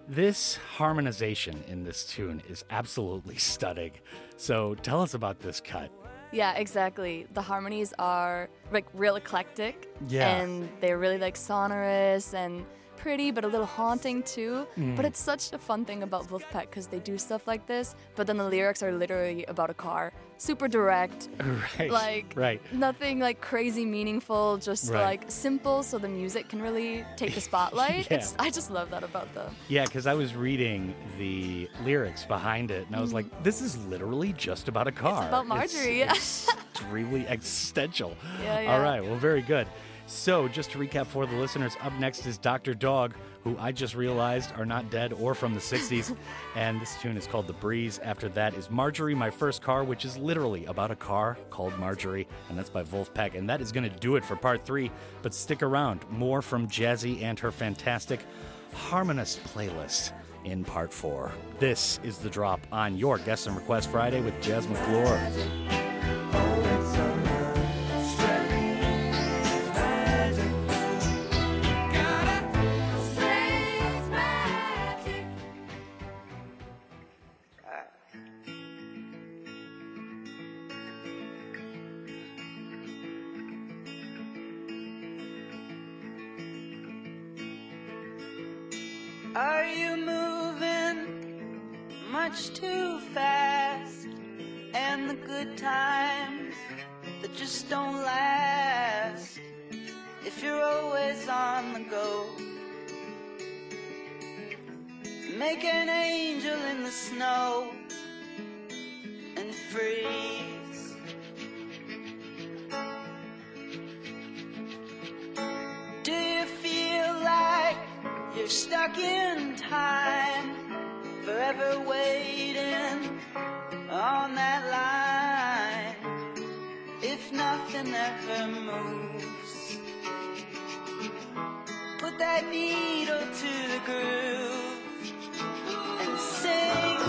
This harmonization in this tune is absolutely stunning. So tell us about this cut. Yeah, exactly. The harmonies are like real eclectic, yeah. and they're really like sonorous and pretty, but a little haunting too. Mm. But it's such a fun thing about Vulfpeck because they do stuff like this, but then the lyrics are literally about a car. Super direct. Right. Like right. nothing like crazy meaningful, just right. like simple, so the music can really take the spotlight. yeah. It's, I just love that about them. Yeah, because I was reading the lyrics behind it, and I was mm. like, this is literally just about a car. It's about Marjorie. It's extremely existential. Yeah, yeah. All right, well, very good. So, just to recap for the listeners, up next is Doctor Dog, who I just realized are not dead or from the sixties, and this tune is called The Breeze. After that is Marjorie, My First Car, which is literally about a car called Marjorie, and that's by Vulfpeck, and that is going to do it for part three, but stick around. More from Jazzy and her fantastic harmonious playlist in part four. This is The Drop on your Guests and Requests Friday with Jazz McClure. Are you moving much too fast? And the good times that just don't last, if you're always on the go. Make an angel in the snow and freeze. Do you feel like you're stuck in time, forever waiting on that line, if nothing ever moves? Put that needle to the groove and sing.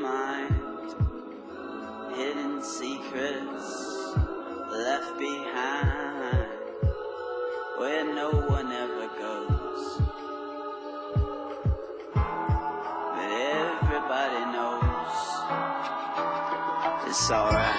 Marjorie.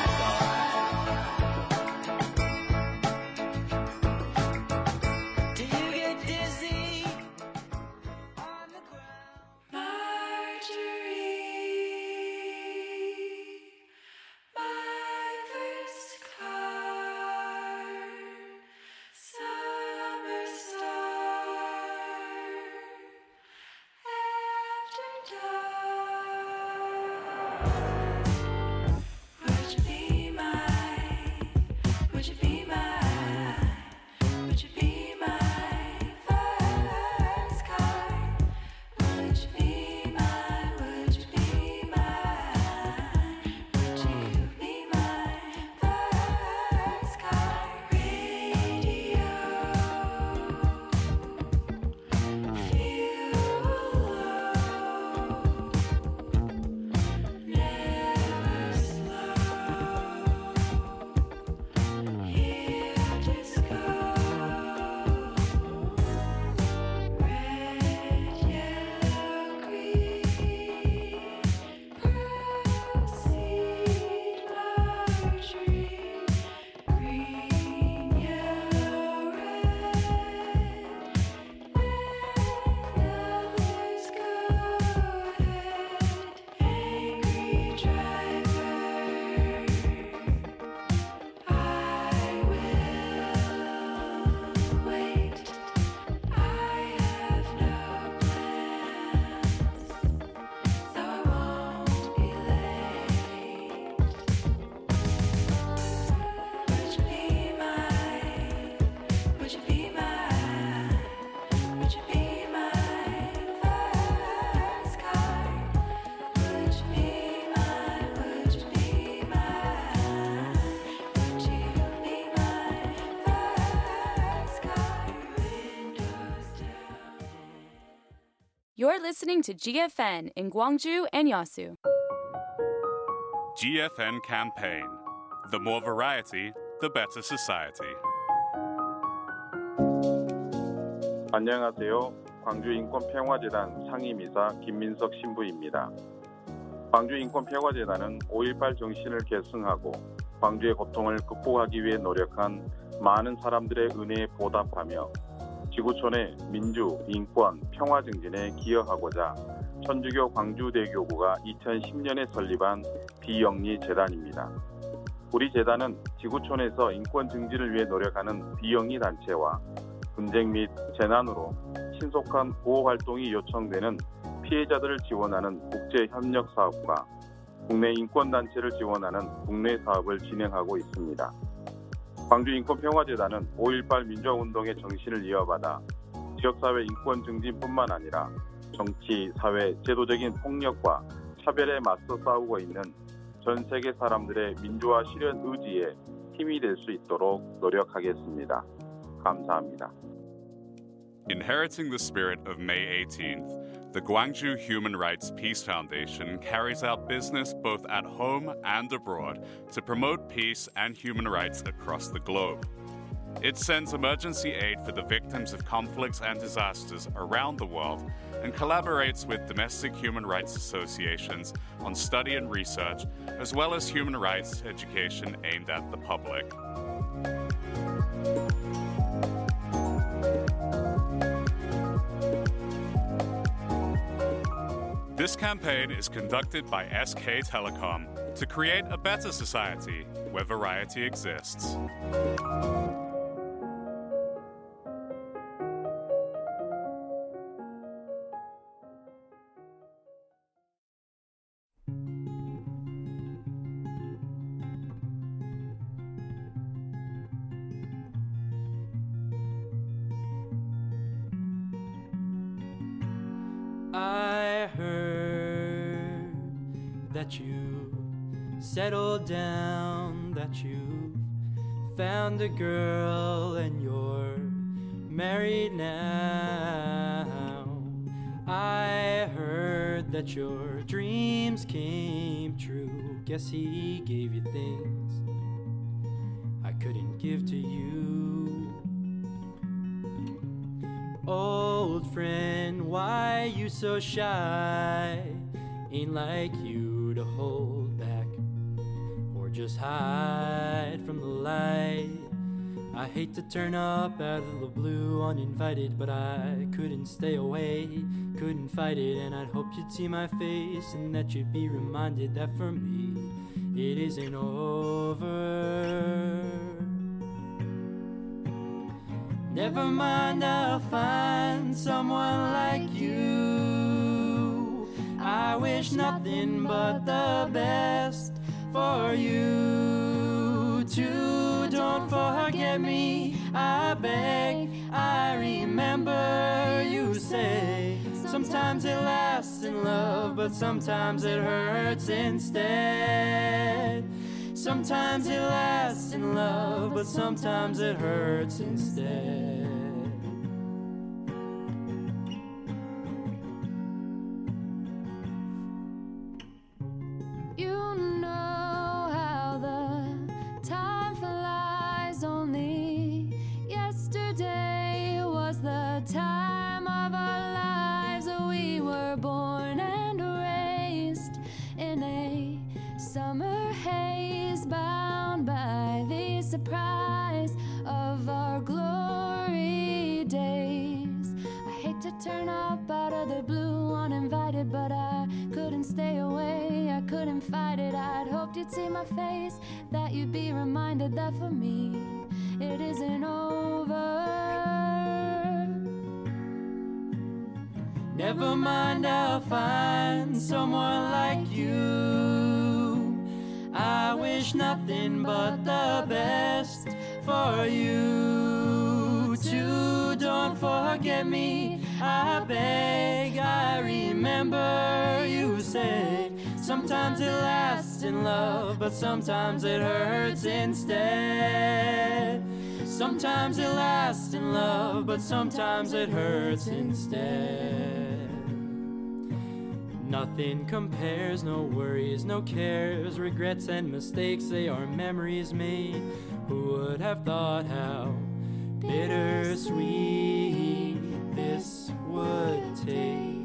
You're listening to G F N in Gwangju and Yasu. G F N Campaign. The more variety, the better society. 안녕하세요. 광주인권평화재단 상임이사 김민석 신부입니다. 광주인권평화재단은 오일팔 정신을 계승하고 광주의 고통을 극복하기 위해 노력한 많은 사람들의 은혜에 보답하며 지구촌의 민주, 인권, 평화 증진에 기여하고자 천주교 광주대교구가 이천십 년에 설립한 비영리 재단입니다. 우리 재단은 지구촌에서 인권 증진을 위해 노력하는 비영리 단체와 분쟁 및 재난으로 신속한 보호활동이 요청되는 피해자들을 지원하는 국제협력사업과 국내 인권단체를 지원하는 국내 사업을 진행하고 있습니다. 광주인권평화재단은 오일팔 민주화운동의 정신을 이어받아 지역사회 인권 증진뿐만 아니라 정치, 사회, 제도적인 폭력과 차별에 맞서 싸우고 있는 전 세계 사람들의 민주화 실현 의지에 힘이 될 수 있도록 노력하겠습니다. 감사합니다. Inheriting the spirit of May eighteenth, the Gwangju Human Rights Peace Foundation carries out business both at home and abroad to promote peace and human rights across the globe. It sends emergency aid for the victims of conflicts and disasters around the world and collaborates with domestic human rights associations on study and research, as well as human rights education aimed at the public. This campaign is conducted by S K Telecom to create a better society where variety exists. Settled down, that you've found a girl and you're married now. I heard that your dreams came true. Guess he gave you things I couldn't give to you. Old friend, why you so shy? Ain't like you to hold just hide from the light. I hate to turn up out of the blue uninvited, but I couldn't stay away, couldn't fight it, and I'd hope you'd see my face and that you'd be reminded that for me it isn't over. Never mind, I'll find someone like you. I wish nothing but the best for you too. Don't forget me, I beg. I remember you say sometimes it lasts in love, but sometimes it hurts instead. Sometimes it lasts in love, but sometimes it hurts instead. Never mind, I'll find someone like you. I wish nothing but the best for you too. Don't forget me, I beg. I remember you said sometimes it lasts in love, but sometimes it hurts instead. Sometimes it lasts in love, but sometimes it hurts instead. Nothing compares, no worries, no cares, regrets and mistakes, they are memories made. Who would have thought how bittersweet this would taste?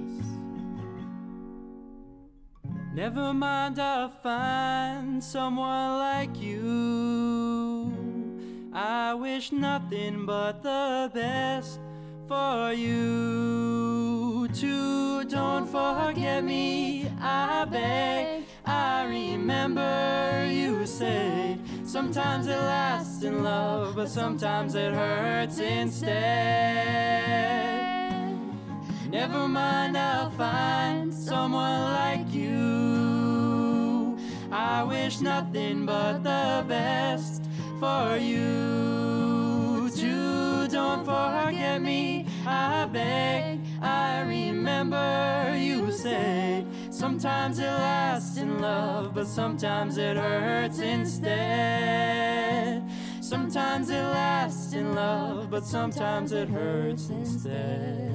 Never mind, I'll find someone like you. I wish nothing but the best for you. Too, don't forget me, I beg. I remember you said sometimes it lasts in love, but sometimes it hurts instead. Never mind, I'll find someone like you. I wish nothing but the best for you. Too, don't forget me, I beg. I remember you said sometimes it lasts in love, but sometimes it hurts instead. Sometimes it lasts in love, but sometimes it hurts instead.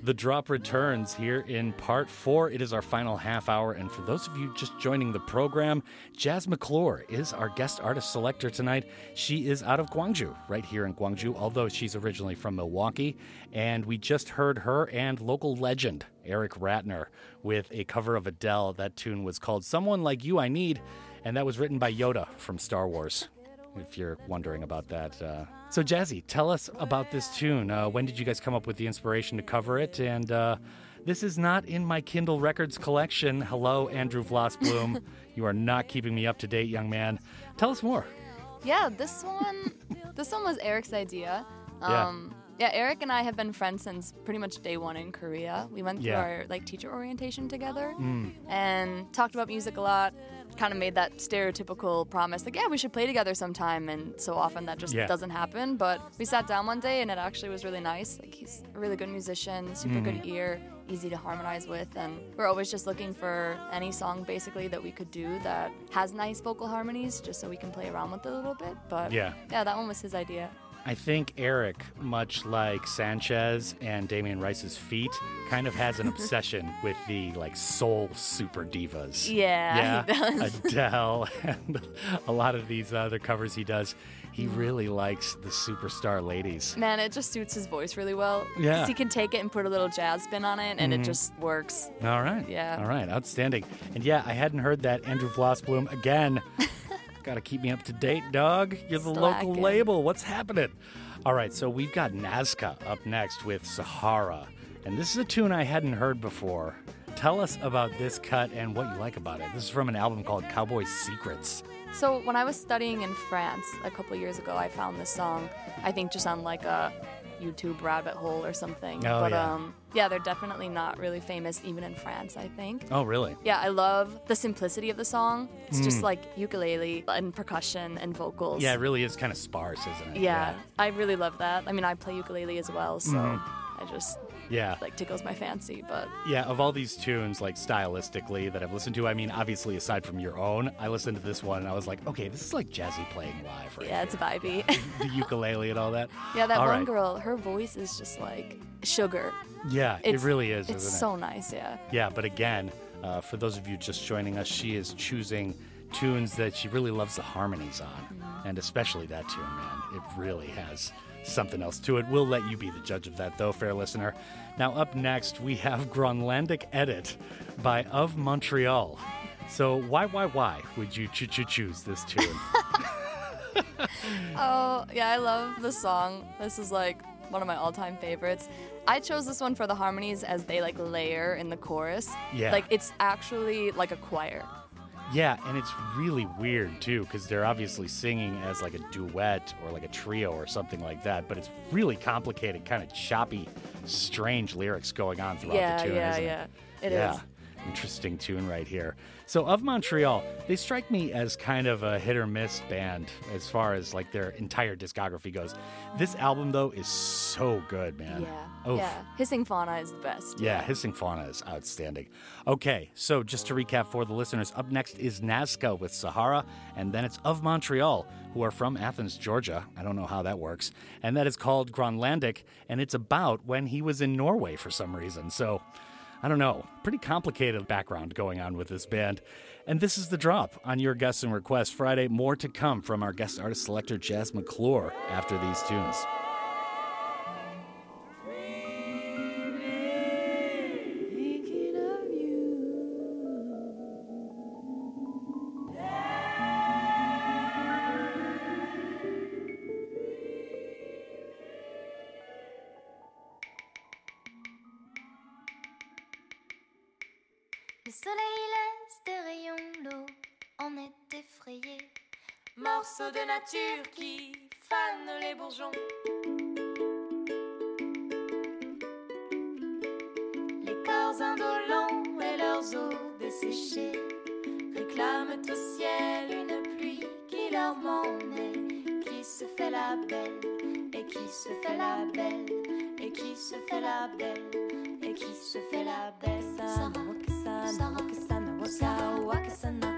The Drop returns here in part four. It is our final half hour. And for those of you just joining the program, Jazz McClure is our guest artist selector tonight. She is out of Gwangju, right here in Gwangju, although she's originally from Milwaukee. And we just heard her and local legend Eric Ratner with a cover of Adele. That tune was called Someone Like You I Need, and that was written by Yoda from Star Wars, if you're wondering about that. Uh, so, Jazzy, tell us about this tune. Uh, when did you guys come up with the inspiration to cover it? And uh, this is not in my Kindle Records collection. Hello, Andrew Vlasbloom. You are not keeping me up to date, young man. Tell us more. Yeah, this one this one was Eric's idea. Um, yeah. yeah, Eric and I have been friends since pretty much day one in Korea. We went through yeah. our like teacher orientation together mm. and talked about music a lot. Kind of made that stereotypical promise, like, yeah, we should play together sometime, and so often that just yeah. doesn't happen. But we sat down one day, and it actually was really nice. Like, he's a really good musician, super mm. good ear, easy to harmonize with, and we're always just looking for any song, basically, that we could do that has nice vocal harmonies, just so we can play around with it a little bit. But, yeah, yeah that one was his idea. I think Eric, much like Sanchez and Damien Rice's feet, kind of has an obsession with the like soul super divas. Yeah, yeah, he does. Adele and a lot of these other covers he does. He really likes the superstar ladies. Man, it just suits his voice really well. Yeah. He can take it and put a little jazz spin on it, and mm-hmm. it just works. All right. Yeah. All right. Outstanding. And yeah, I hadn't heard that Andrew Vlasbloom again. Gotta keep me up to date, dog. You're the Slacking. Local label. What's happening? All right, so we've got Nazca up next with Sahara. And this is a tune I hadn't heard before. Tell us about this cut and what you like about it. This is from an album called Cowboy Secrets. So when I was studying in France a couple years ago, I found this song, I think just on like a YouTube rabbit hole or something. Oh, but yeah. um yeah, they're definitely not really famous even in France, I think. Oh, really? Yeah, I love the simplicity of the song. It's mm. just like ukulele and percussion and vocals. Yeah, it really is kind of sparse, isn't it? Yeah, yeah. I really love that. I mean, I play ukulele as well, so mm. I just yeah like tickles my fancy. But yeah, of all these tunes, like stylistically that I've listened to, I mean, obviously aside from your own, I listened to this one and I was like, okay, this is like Jazzy playing live, right? Yeah, it's vibey. Yeah, the ukulele and all that. Yeah, that all one right. girl, her voice is just like sugar. Yeah, it's, it really is. It's isn't it? So nice. Yeah. Yeah, but again, uh, for those of you just joining us, she is choosing tunes that she really loves the harmonies on, and especially that tune, man. It really has something else to it. We'll let you be the judge of that, though, fair listener. Now, up next, we have Groenlandic Edit by Of Montreal. So, why, why, why would you cho- cho- choose this tune? Oh, yeah, I love the song. This is like one of my all-time favorites. I chose this one for the harmonies as they like layer in the chorus. Yeah, like it's actually like a choir. Yeah, and it's really weird, too, because they're obviously singing as, like, a duet or, like, a trio or something like that, but it's really complicated, kind of choppy, strange lyrics going on throughout yeah, the tune, yeah, isn't yeah. it? It yeah, it is. Interesting tune right here. So Of Montreal, they strike me as kind of a hit or miss band as far as like their entire discography goes. This album, though, is so good, man. Yeah, Oof. yeah. Hissing Fauna is the best. Yeah, Hissing Fauna is outstanding. Okay, so just to recap for the listeners, up next is Nazca with Sahara, and then it's Of Montreal, who are from Athens, Georgia. I don't know how that works. And that is called Grönlandic, and it's about when he was in Norway for some reason. So I don't know, pretty complicated background going on with this band. And this is The Drop on your Guests and Requests Friday. More to come from our guest artist selector, Jazz McClure, after these tunes. Le soleil laisse des rayons, l'eau en est effrayée. Morceaux de nature qui fanent les bourgeons. Les corps indolents et leurs os desséchés réclament au ciel une pluie qui leur manque. Qui se fait la belle, et qui se fait la belle, et qui se fait la belle, et qui se fait la belle. Ça Sarah, Sarah, Sarah, Sarah,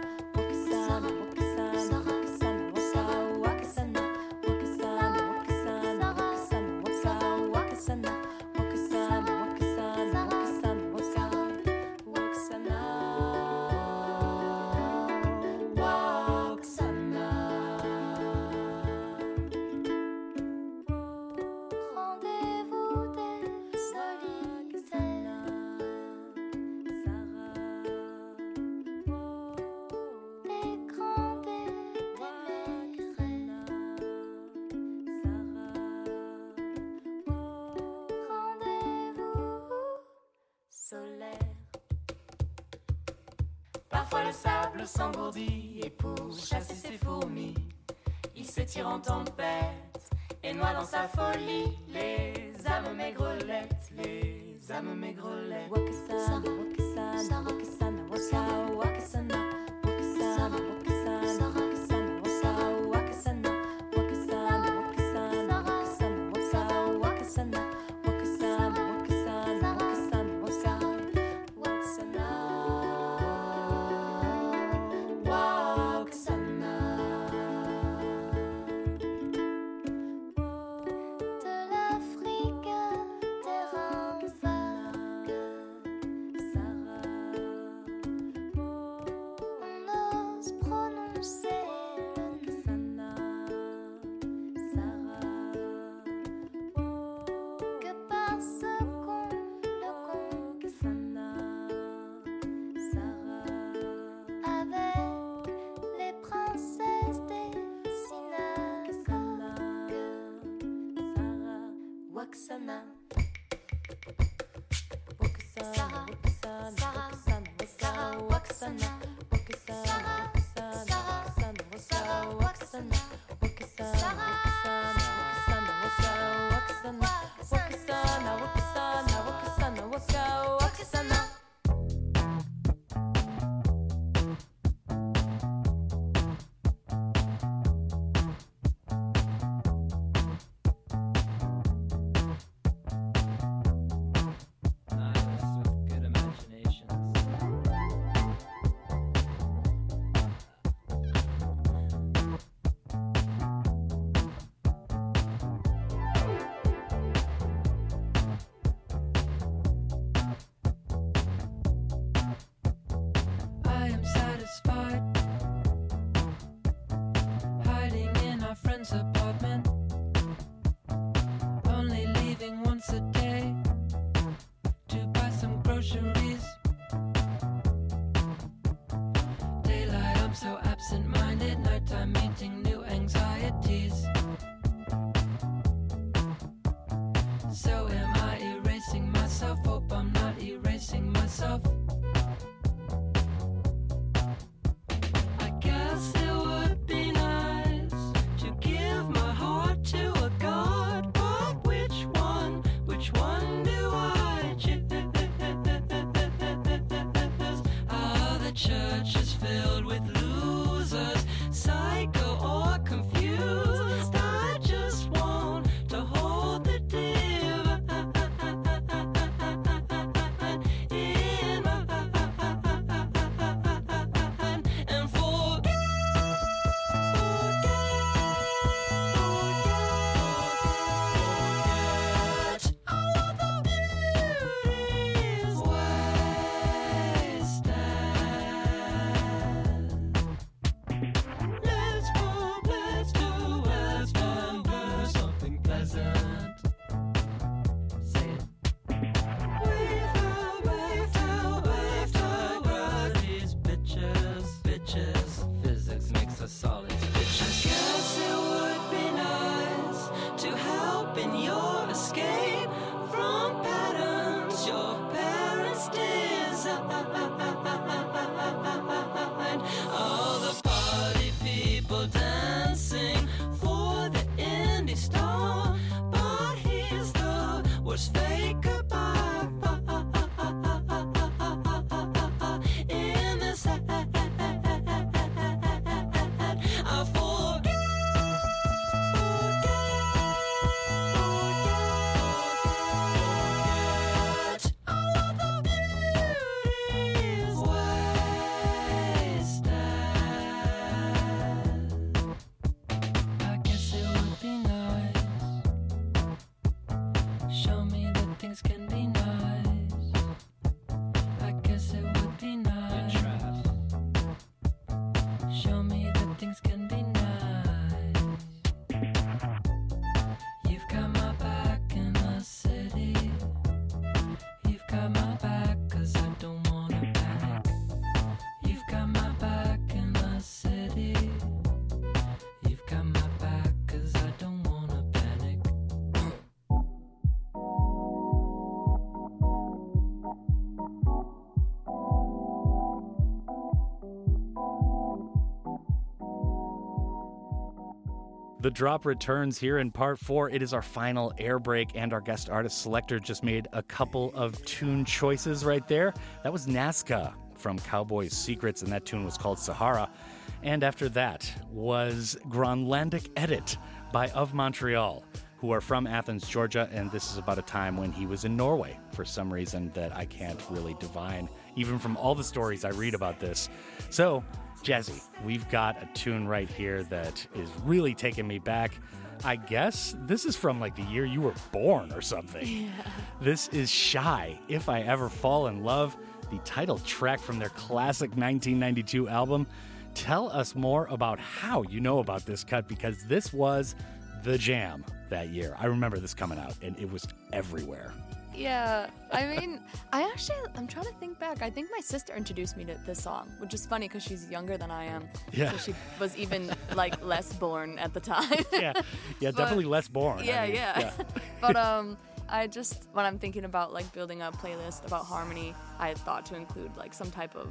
Parfois le sable s'engourdit et pour chasser ses fourmis, il s'étire en tempête et noie dans sa folie les âmes maigrelettes, les âmes maigrelettes. Wakasana, wakasana, wakasana, wakasana, wakasana, wakasana, wakasana. All the party people dancing for the indie star, but he's the worst fake goodbye in this hat. I forget, forget, forget all the beauties wasted. I guess it would be nice, show me that things can be nice. I guess it would be nice, show me that things can be nice. You've got my back in the city. You've got my back, cause I don't wanna panic. You've got my back in the city. You've got my back, cause I don't wanna panic. The Drop returns here in part four. It is our final air break, and our guest artist selector just made a couple of tune choices right there. That was Nazca from Cowboys Secrets, and that tune was called Sahara. And after that was Groenlandic Edit by Of Montreal, who are from Athens, Georgia, and this is about a time when he was in Norway for some reason that I can't really divine, even from all the stories I read about this. So, Jazzy, we've got a tune right here that is really taking me back. I guess this is from like the year you were born or something. Yeah. This is Shai, If I Ever Fall in Love, the title track from their classic nineteen ninety-two album. Tell us more about how you know about this cut, because this was the jam that year. I remember this coming out, and it was everywhere. Yeah, I mean, I actually, I'm trying to think back. I think my sister introduced me to this song, which is funny because she's younger than I am. Yeah. So she was even, like, less born at the time. Yeah, yeah, but, definitely less born. Yeah, I mean, yeah. yeah. But um, I just, when I'm thinking about, like, building a playlist about harmony, I had thought to include, like, some type of,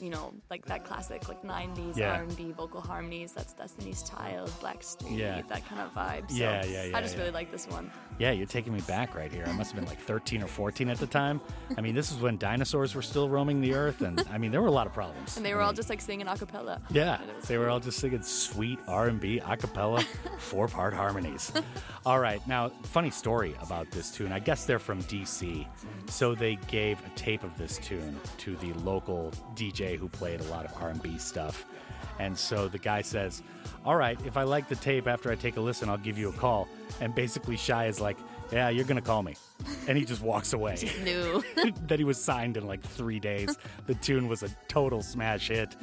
you know, like that classic, like, nineties yeah. R and B vocal harmonies. That's Destiny's Child, Blackstreet, yeah. that kind of vibe. So yeah, yeah, yeah. I just yeah. really like this one. Yeah, you're taking me back right here. I must have been like thirteen or fourteen at the time. I mean, this is when dinosaurs were still roaming the earth, and I mean, there were a lot of problems. And they were I mean, all just like singing a cappella. Yeah, they were all just singing sweet R and B a cappella, four-part harmonies. All right, now, funny story about this tune. I guess they're from D C, so they gave a tape of this tune to the local D J who played a lot of R and B stuff. And so the guy says, all right, if I like the tape after I take a listen, I'll give you a call. And basically Shai is like, yeah, you're going to call me. And he just walks away. Just knew. That he was signed in like three days. The tune was a total smash hit.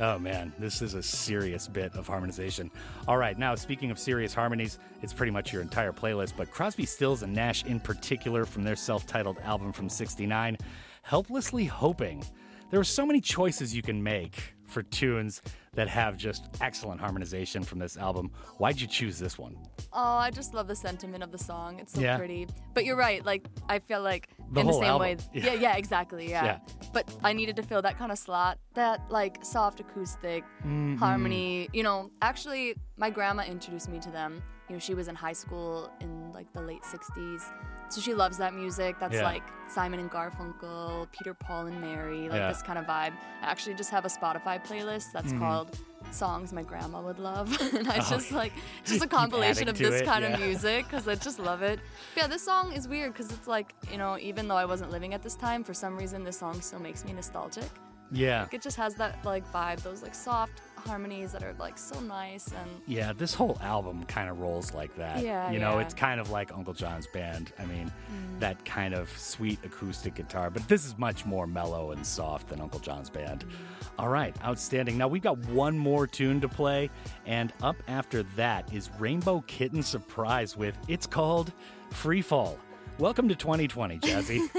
Oh, man, this is a serious bit of harmonization. All right, now, speaking of serious harmonies, it's pretty much your entire playlist. But Crosby, Stills, and Nash in particular from their self-titled album from sixty-nine, Helplessly Hoping. There are so many choices you can make for tunes that have just excellent harmonization from this album. Why'd you choose this one? Oh, I just love the sentiment of the song. It's so yeah. pretty. But you're right. Like, I feel like the in the same album. way. Yeah, yeah, yeah exactly. Yeah. yeah. But I needed to fill that kind of slot, that like soft acoustic mm-hmm. harmony. You know, actually, my grandma introduced me to them. You know, she was in high school in like the late sixties. So she loves that music. That's yeah. like Simon and Garfunkel, Peter, Paul, and Mary, like yeah. this kind of vibe. I actually just have a Spotify playlist that's mm-hmm. called Songs My Grandma Would Love. And I oh, just like, just a compilation of this it, kind yeah. of music because I just love it. But yeah, this song is weird because it's like, you know, even though I wasn't living at this time, for some reason this song still makes me nostalgic. Yeah. Like, it just has that like vibe, those like soft harmonies that are like so nice. And yeah, this whole album kind of rolls like that. Yeah, you know, yeah. it's kind of like Uncle John's Band. I mean, mm. that kind of sweet acoustic guitar, but this is much more mellow and soft than Uncle John's Band. Mm. All right, outstanding. Now we've got one more tune to play, and up after that is Rainbow Kitten Surprise with It's Called Free Fall. Welcome to twenty twenty, Jazzy.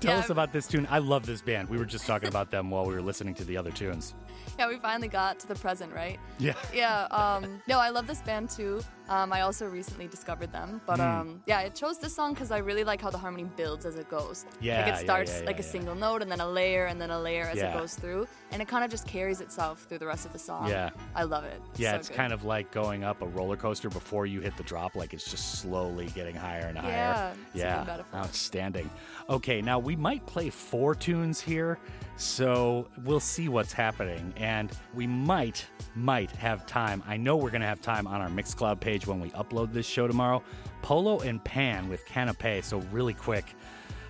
Tell yeah. us about this tune. I love this band. We were just talking about them while we were listening to the other tunes. Yeah, we finally got to the present, right? Yeah. Yeah. Um, no, I love this band too. Um, I also recently discovered them. But mm. um, yeah, I chose this song because I really like how the harmony builds as it goes. Yeah, like it starts yeah, yeah, yeah, like yeah. a single note and then a layer and then a layer as yeah. it goes through. And it kind of just carries itself through the rest of the song. Yeah. I love it. It's yeah, so it's good. Kind of like going up a roller coaster before you hit the drop. Like it's just slowly getting higher and higher. Yeah, yeah. It's really outstanding. Okay, now we might play four tunes here. So we'll see what's happening. And we might, might have time. I know we're going to have time on our Mixcloud page when we upload this show tomorrow. Polo and Pan with Canapé. So really quick.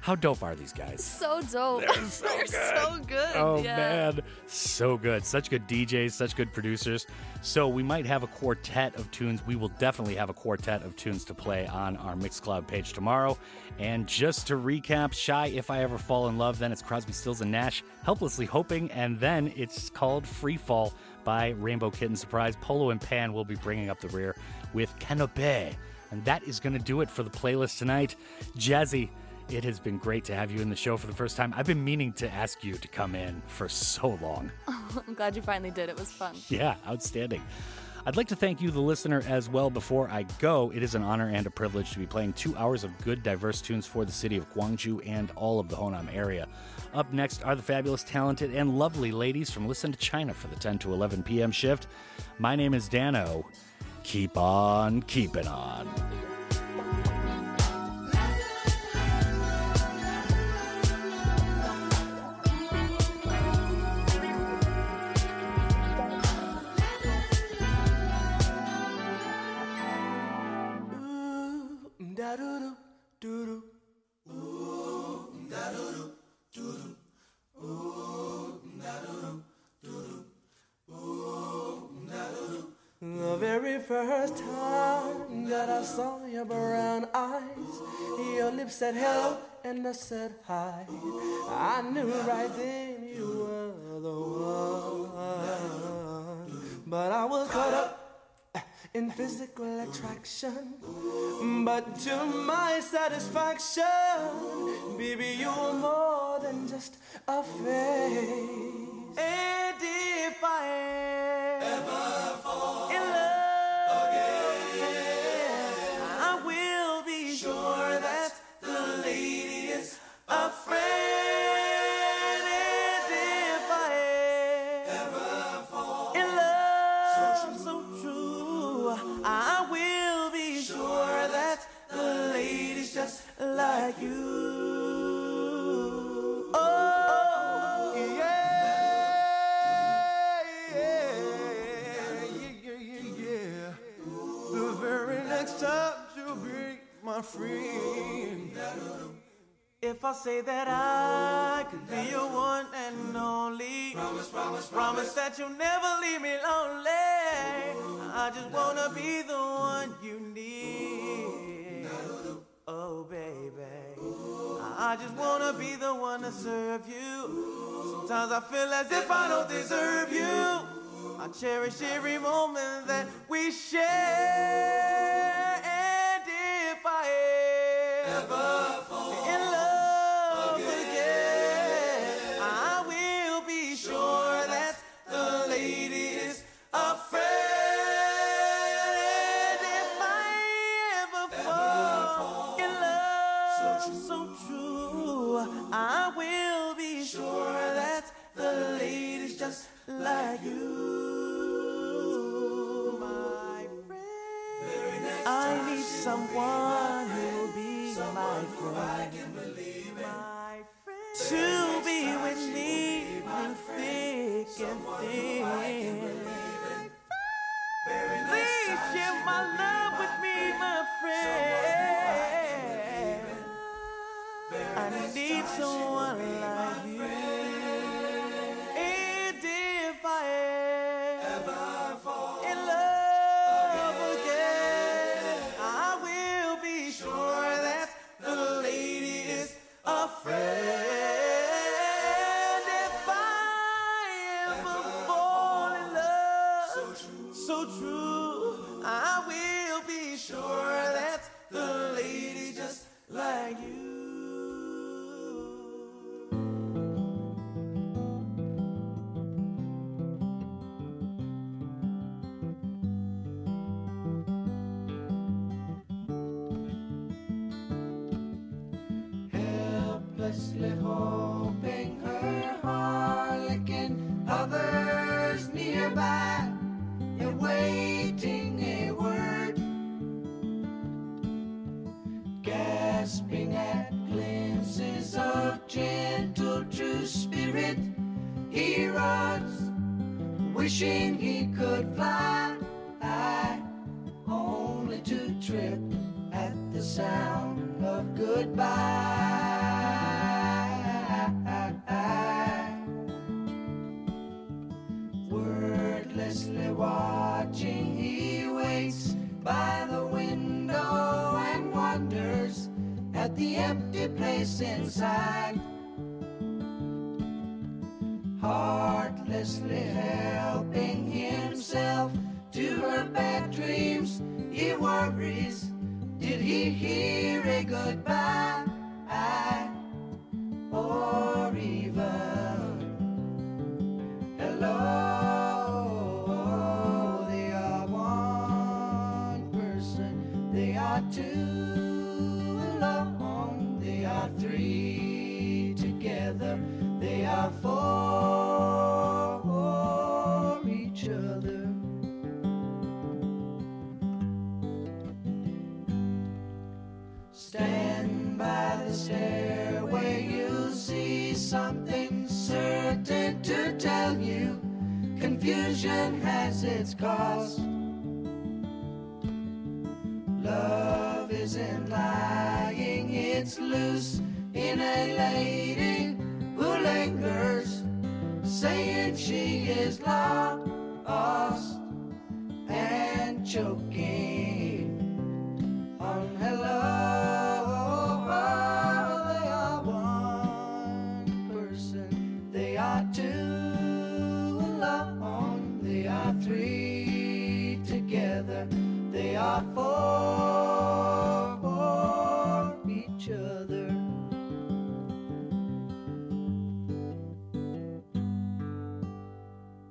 How dope are these guys? So dope. They're so, They're good. so good. Oh, yeah. man. So good. Such good D Js, such good producers. So we might have a quartet of tunes. We will definitely have a quartet of tunes to play on our Mixcloud page tomorrow. And just to recap, Shai, If I Ever Fall in Love, then it's Crosby, Stills, and Nash, Helplessly Hoping, and then it's called Free Fall by Rainbow Kitten Surprise. Polo and Pan will be bringing up the rear with Canapé. And that is going to do it for the playlist tonight. Jazzy, it has been great to have you in the show for the first time. I've been meaning to ask you to come in for so long. Oh, I'm glad you finally did. It was fun. Yeah, outstanding. I'd like to thank you, the listener, as well. Before I go, it is an honor and a privilege to be playing two hours of good, diverse tunes for the city of Gwangju and all of the Honam area. Up next are the fabulous, talented, and lovely ladies from Listen to China for the ten to eleven p.m. shift. My name is Dan O. Keep on keeping on. The very first time that I saw your brown eyes, your lips said hello and I said hi. I knew right then you were the one, but I was caught up in physical attraction, but to my satisfaction, baby, you were more than just a face. And if I ever fall in love again, I will be sure that the lady is a friend. Like you, oh yeah, yeah, yeah, yeah, yeah. The very next time you'll be my friend. If I say that I could be your one and only, promise, promise, promise that you'll never leave me lonely. I just wanna be the one you need. Oh baby, I just wanna be the one to serve you. Sometimes I feel as if I don't deserve you. I cherish every moment that we share. And if I ever fall in love again, I will be sure that the lady is a friend. So true, I will be sure that the lady's just like you, my friend. I need someone who'll be my friend, my friend, to be with me through thick and thin. Please share my love with me, my friend. I need someone like you. And if I ever fall in love again, I will be sure that the lady is a friend. If I ever fall in love, so true, I will be sure that the lady just like you. endlessly hoping her harlequin, others nearby awaiting a word, gasping at glimpses of gentle true spirit, he runs, wishing he could fly, only to trip at the sound of goodbye. Wordlessly watching, he waits by the window and wonders at the empty place inside. Heartlessly helping himself to her bad dreams, he worries, did he hear a goodbye, or even hello? They are one person, they are two alone, they are three together, they are four for each other. Stand by the stairway, you'll see something certain to tell you. Confusion has its cause. Love isn't lying, it's loose in a lady who lingers, saying she is lost and choking on hello. Three together, they are four for each other.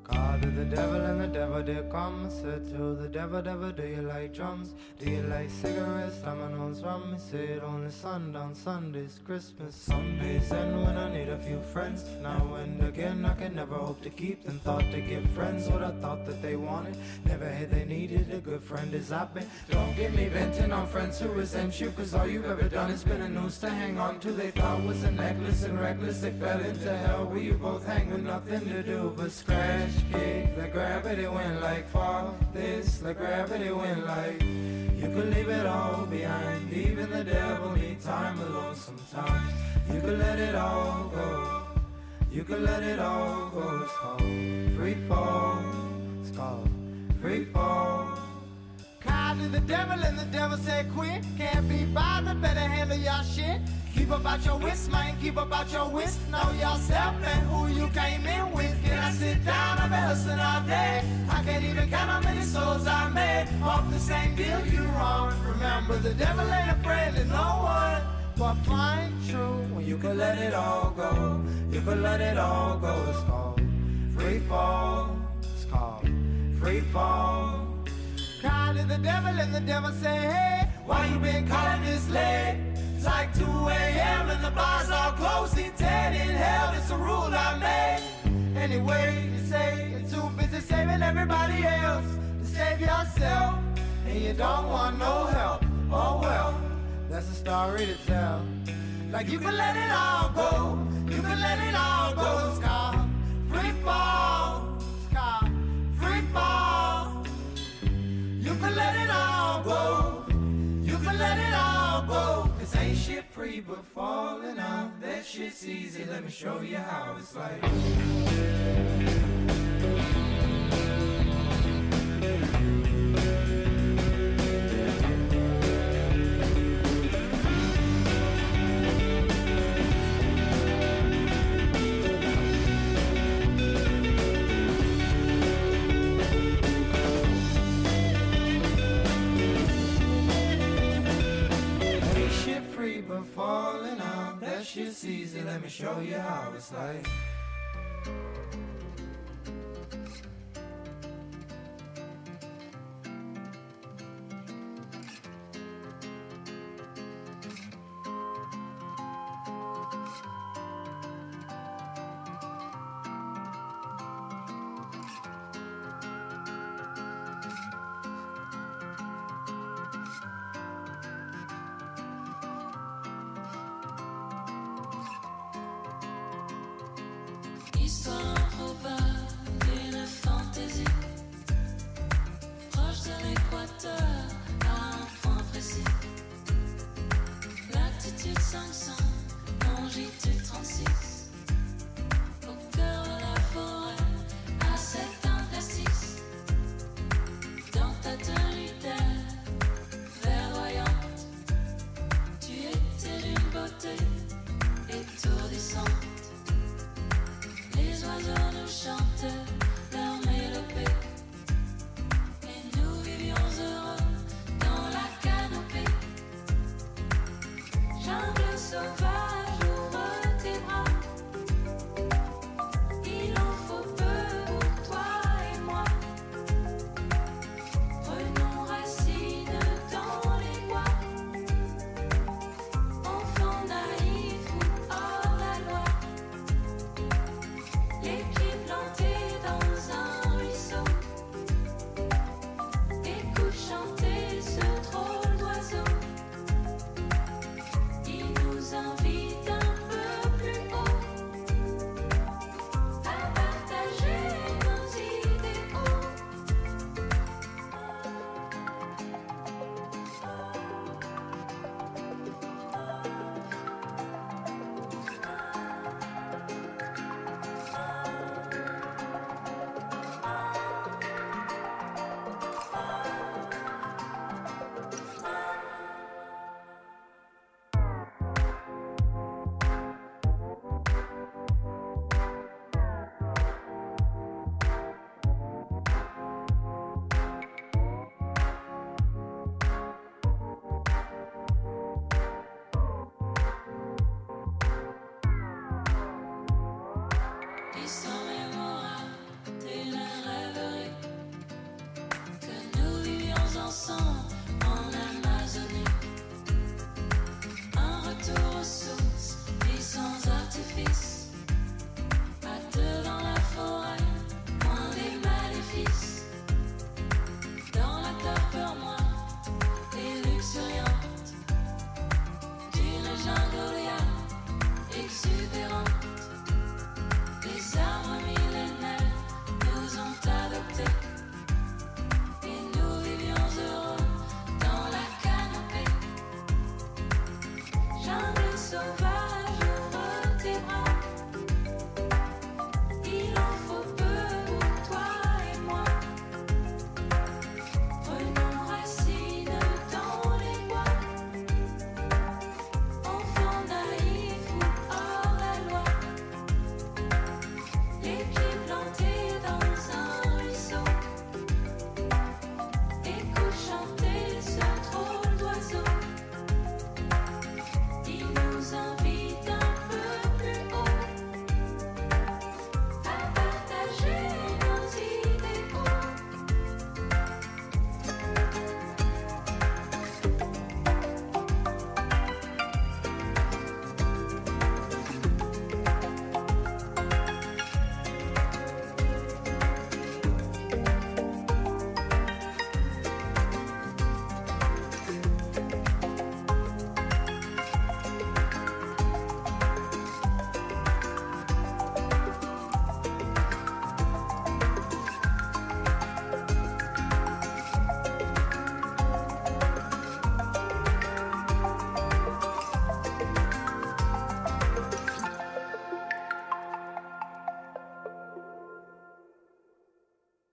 God of the devil and the devil dear come, said to the devil, devil, do you like drums? Do you like cigarettes, dominoes, rum? He said only sundown, Sundays, Christmas, Sundays, and when I need a few friends. Now and again I can never hope to keep them. Thought to give friends what I thought that they wanted, never had they needed. A good friend is I've been. Don't get me venting on friends who resent you, cause all you've ever done is been a noose to hang on to. They thought was a necklace and reckless, they fell into hell where you both hang with nothing to do but scratch, kick. Like gravity went like fall, this, like gravity went like. You could leave it all behind, even the devil need time alone sometimes. You could let it all go, you could let it all go. It's called free fall, it's called free fall. Called to the devil and the devil said quit, can't be bothered, better handle your shit. Keep about your wits, man, keep about your wits. Know yourself and who you came in with. Can I sit down? I've been hustling all day. I can't even count how many souls I made off the same deal you wrong. Remember, the devil ain't a friend to no one, but find true when you can let it all go. You can let it all go. It's called free fall. It's called free fall. Call to the devil and the devil say, hey, why you been calling this late? It's like two a m and the bars all closed. It's dead in hell, it's a rule I made. Anyway, you say you're too busy saving everybody else to save yourself, and you don't want no help. Oh well, that's a story to tell. Like you can let it all go, you can let it all go. It's called free fall. It's called free fall. You can let it all go, you can let it all go. Ain't shit free but falling out, that shit's easy, let me show you how it's like. But falling out, that shit's easy, let me show you how it's like. song.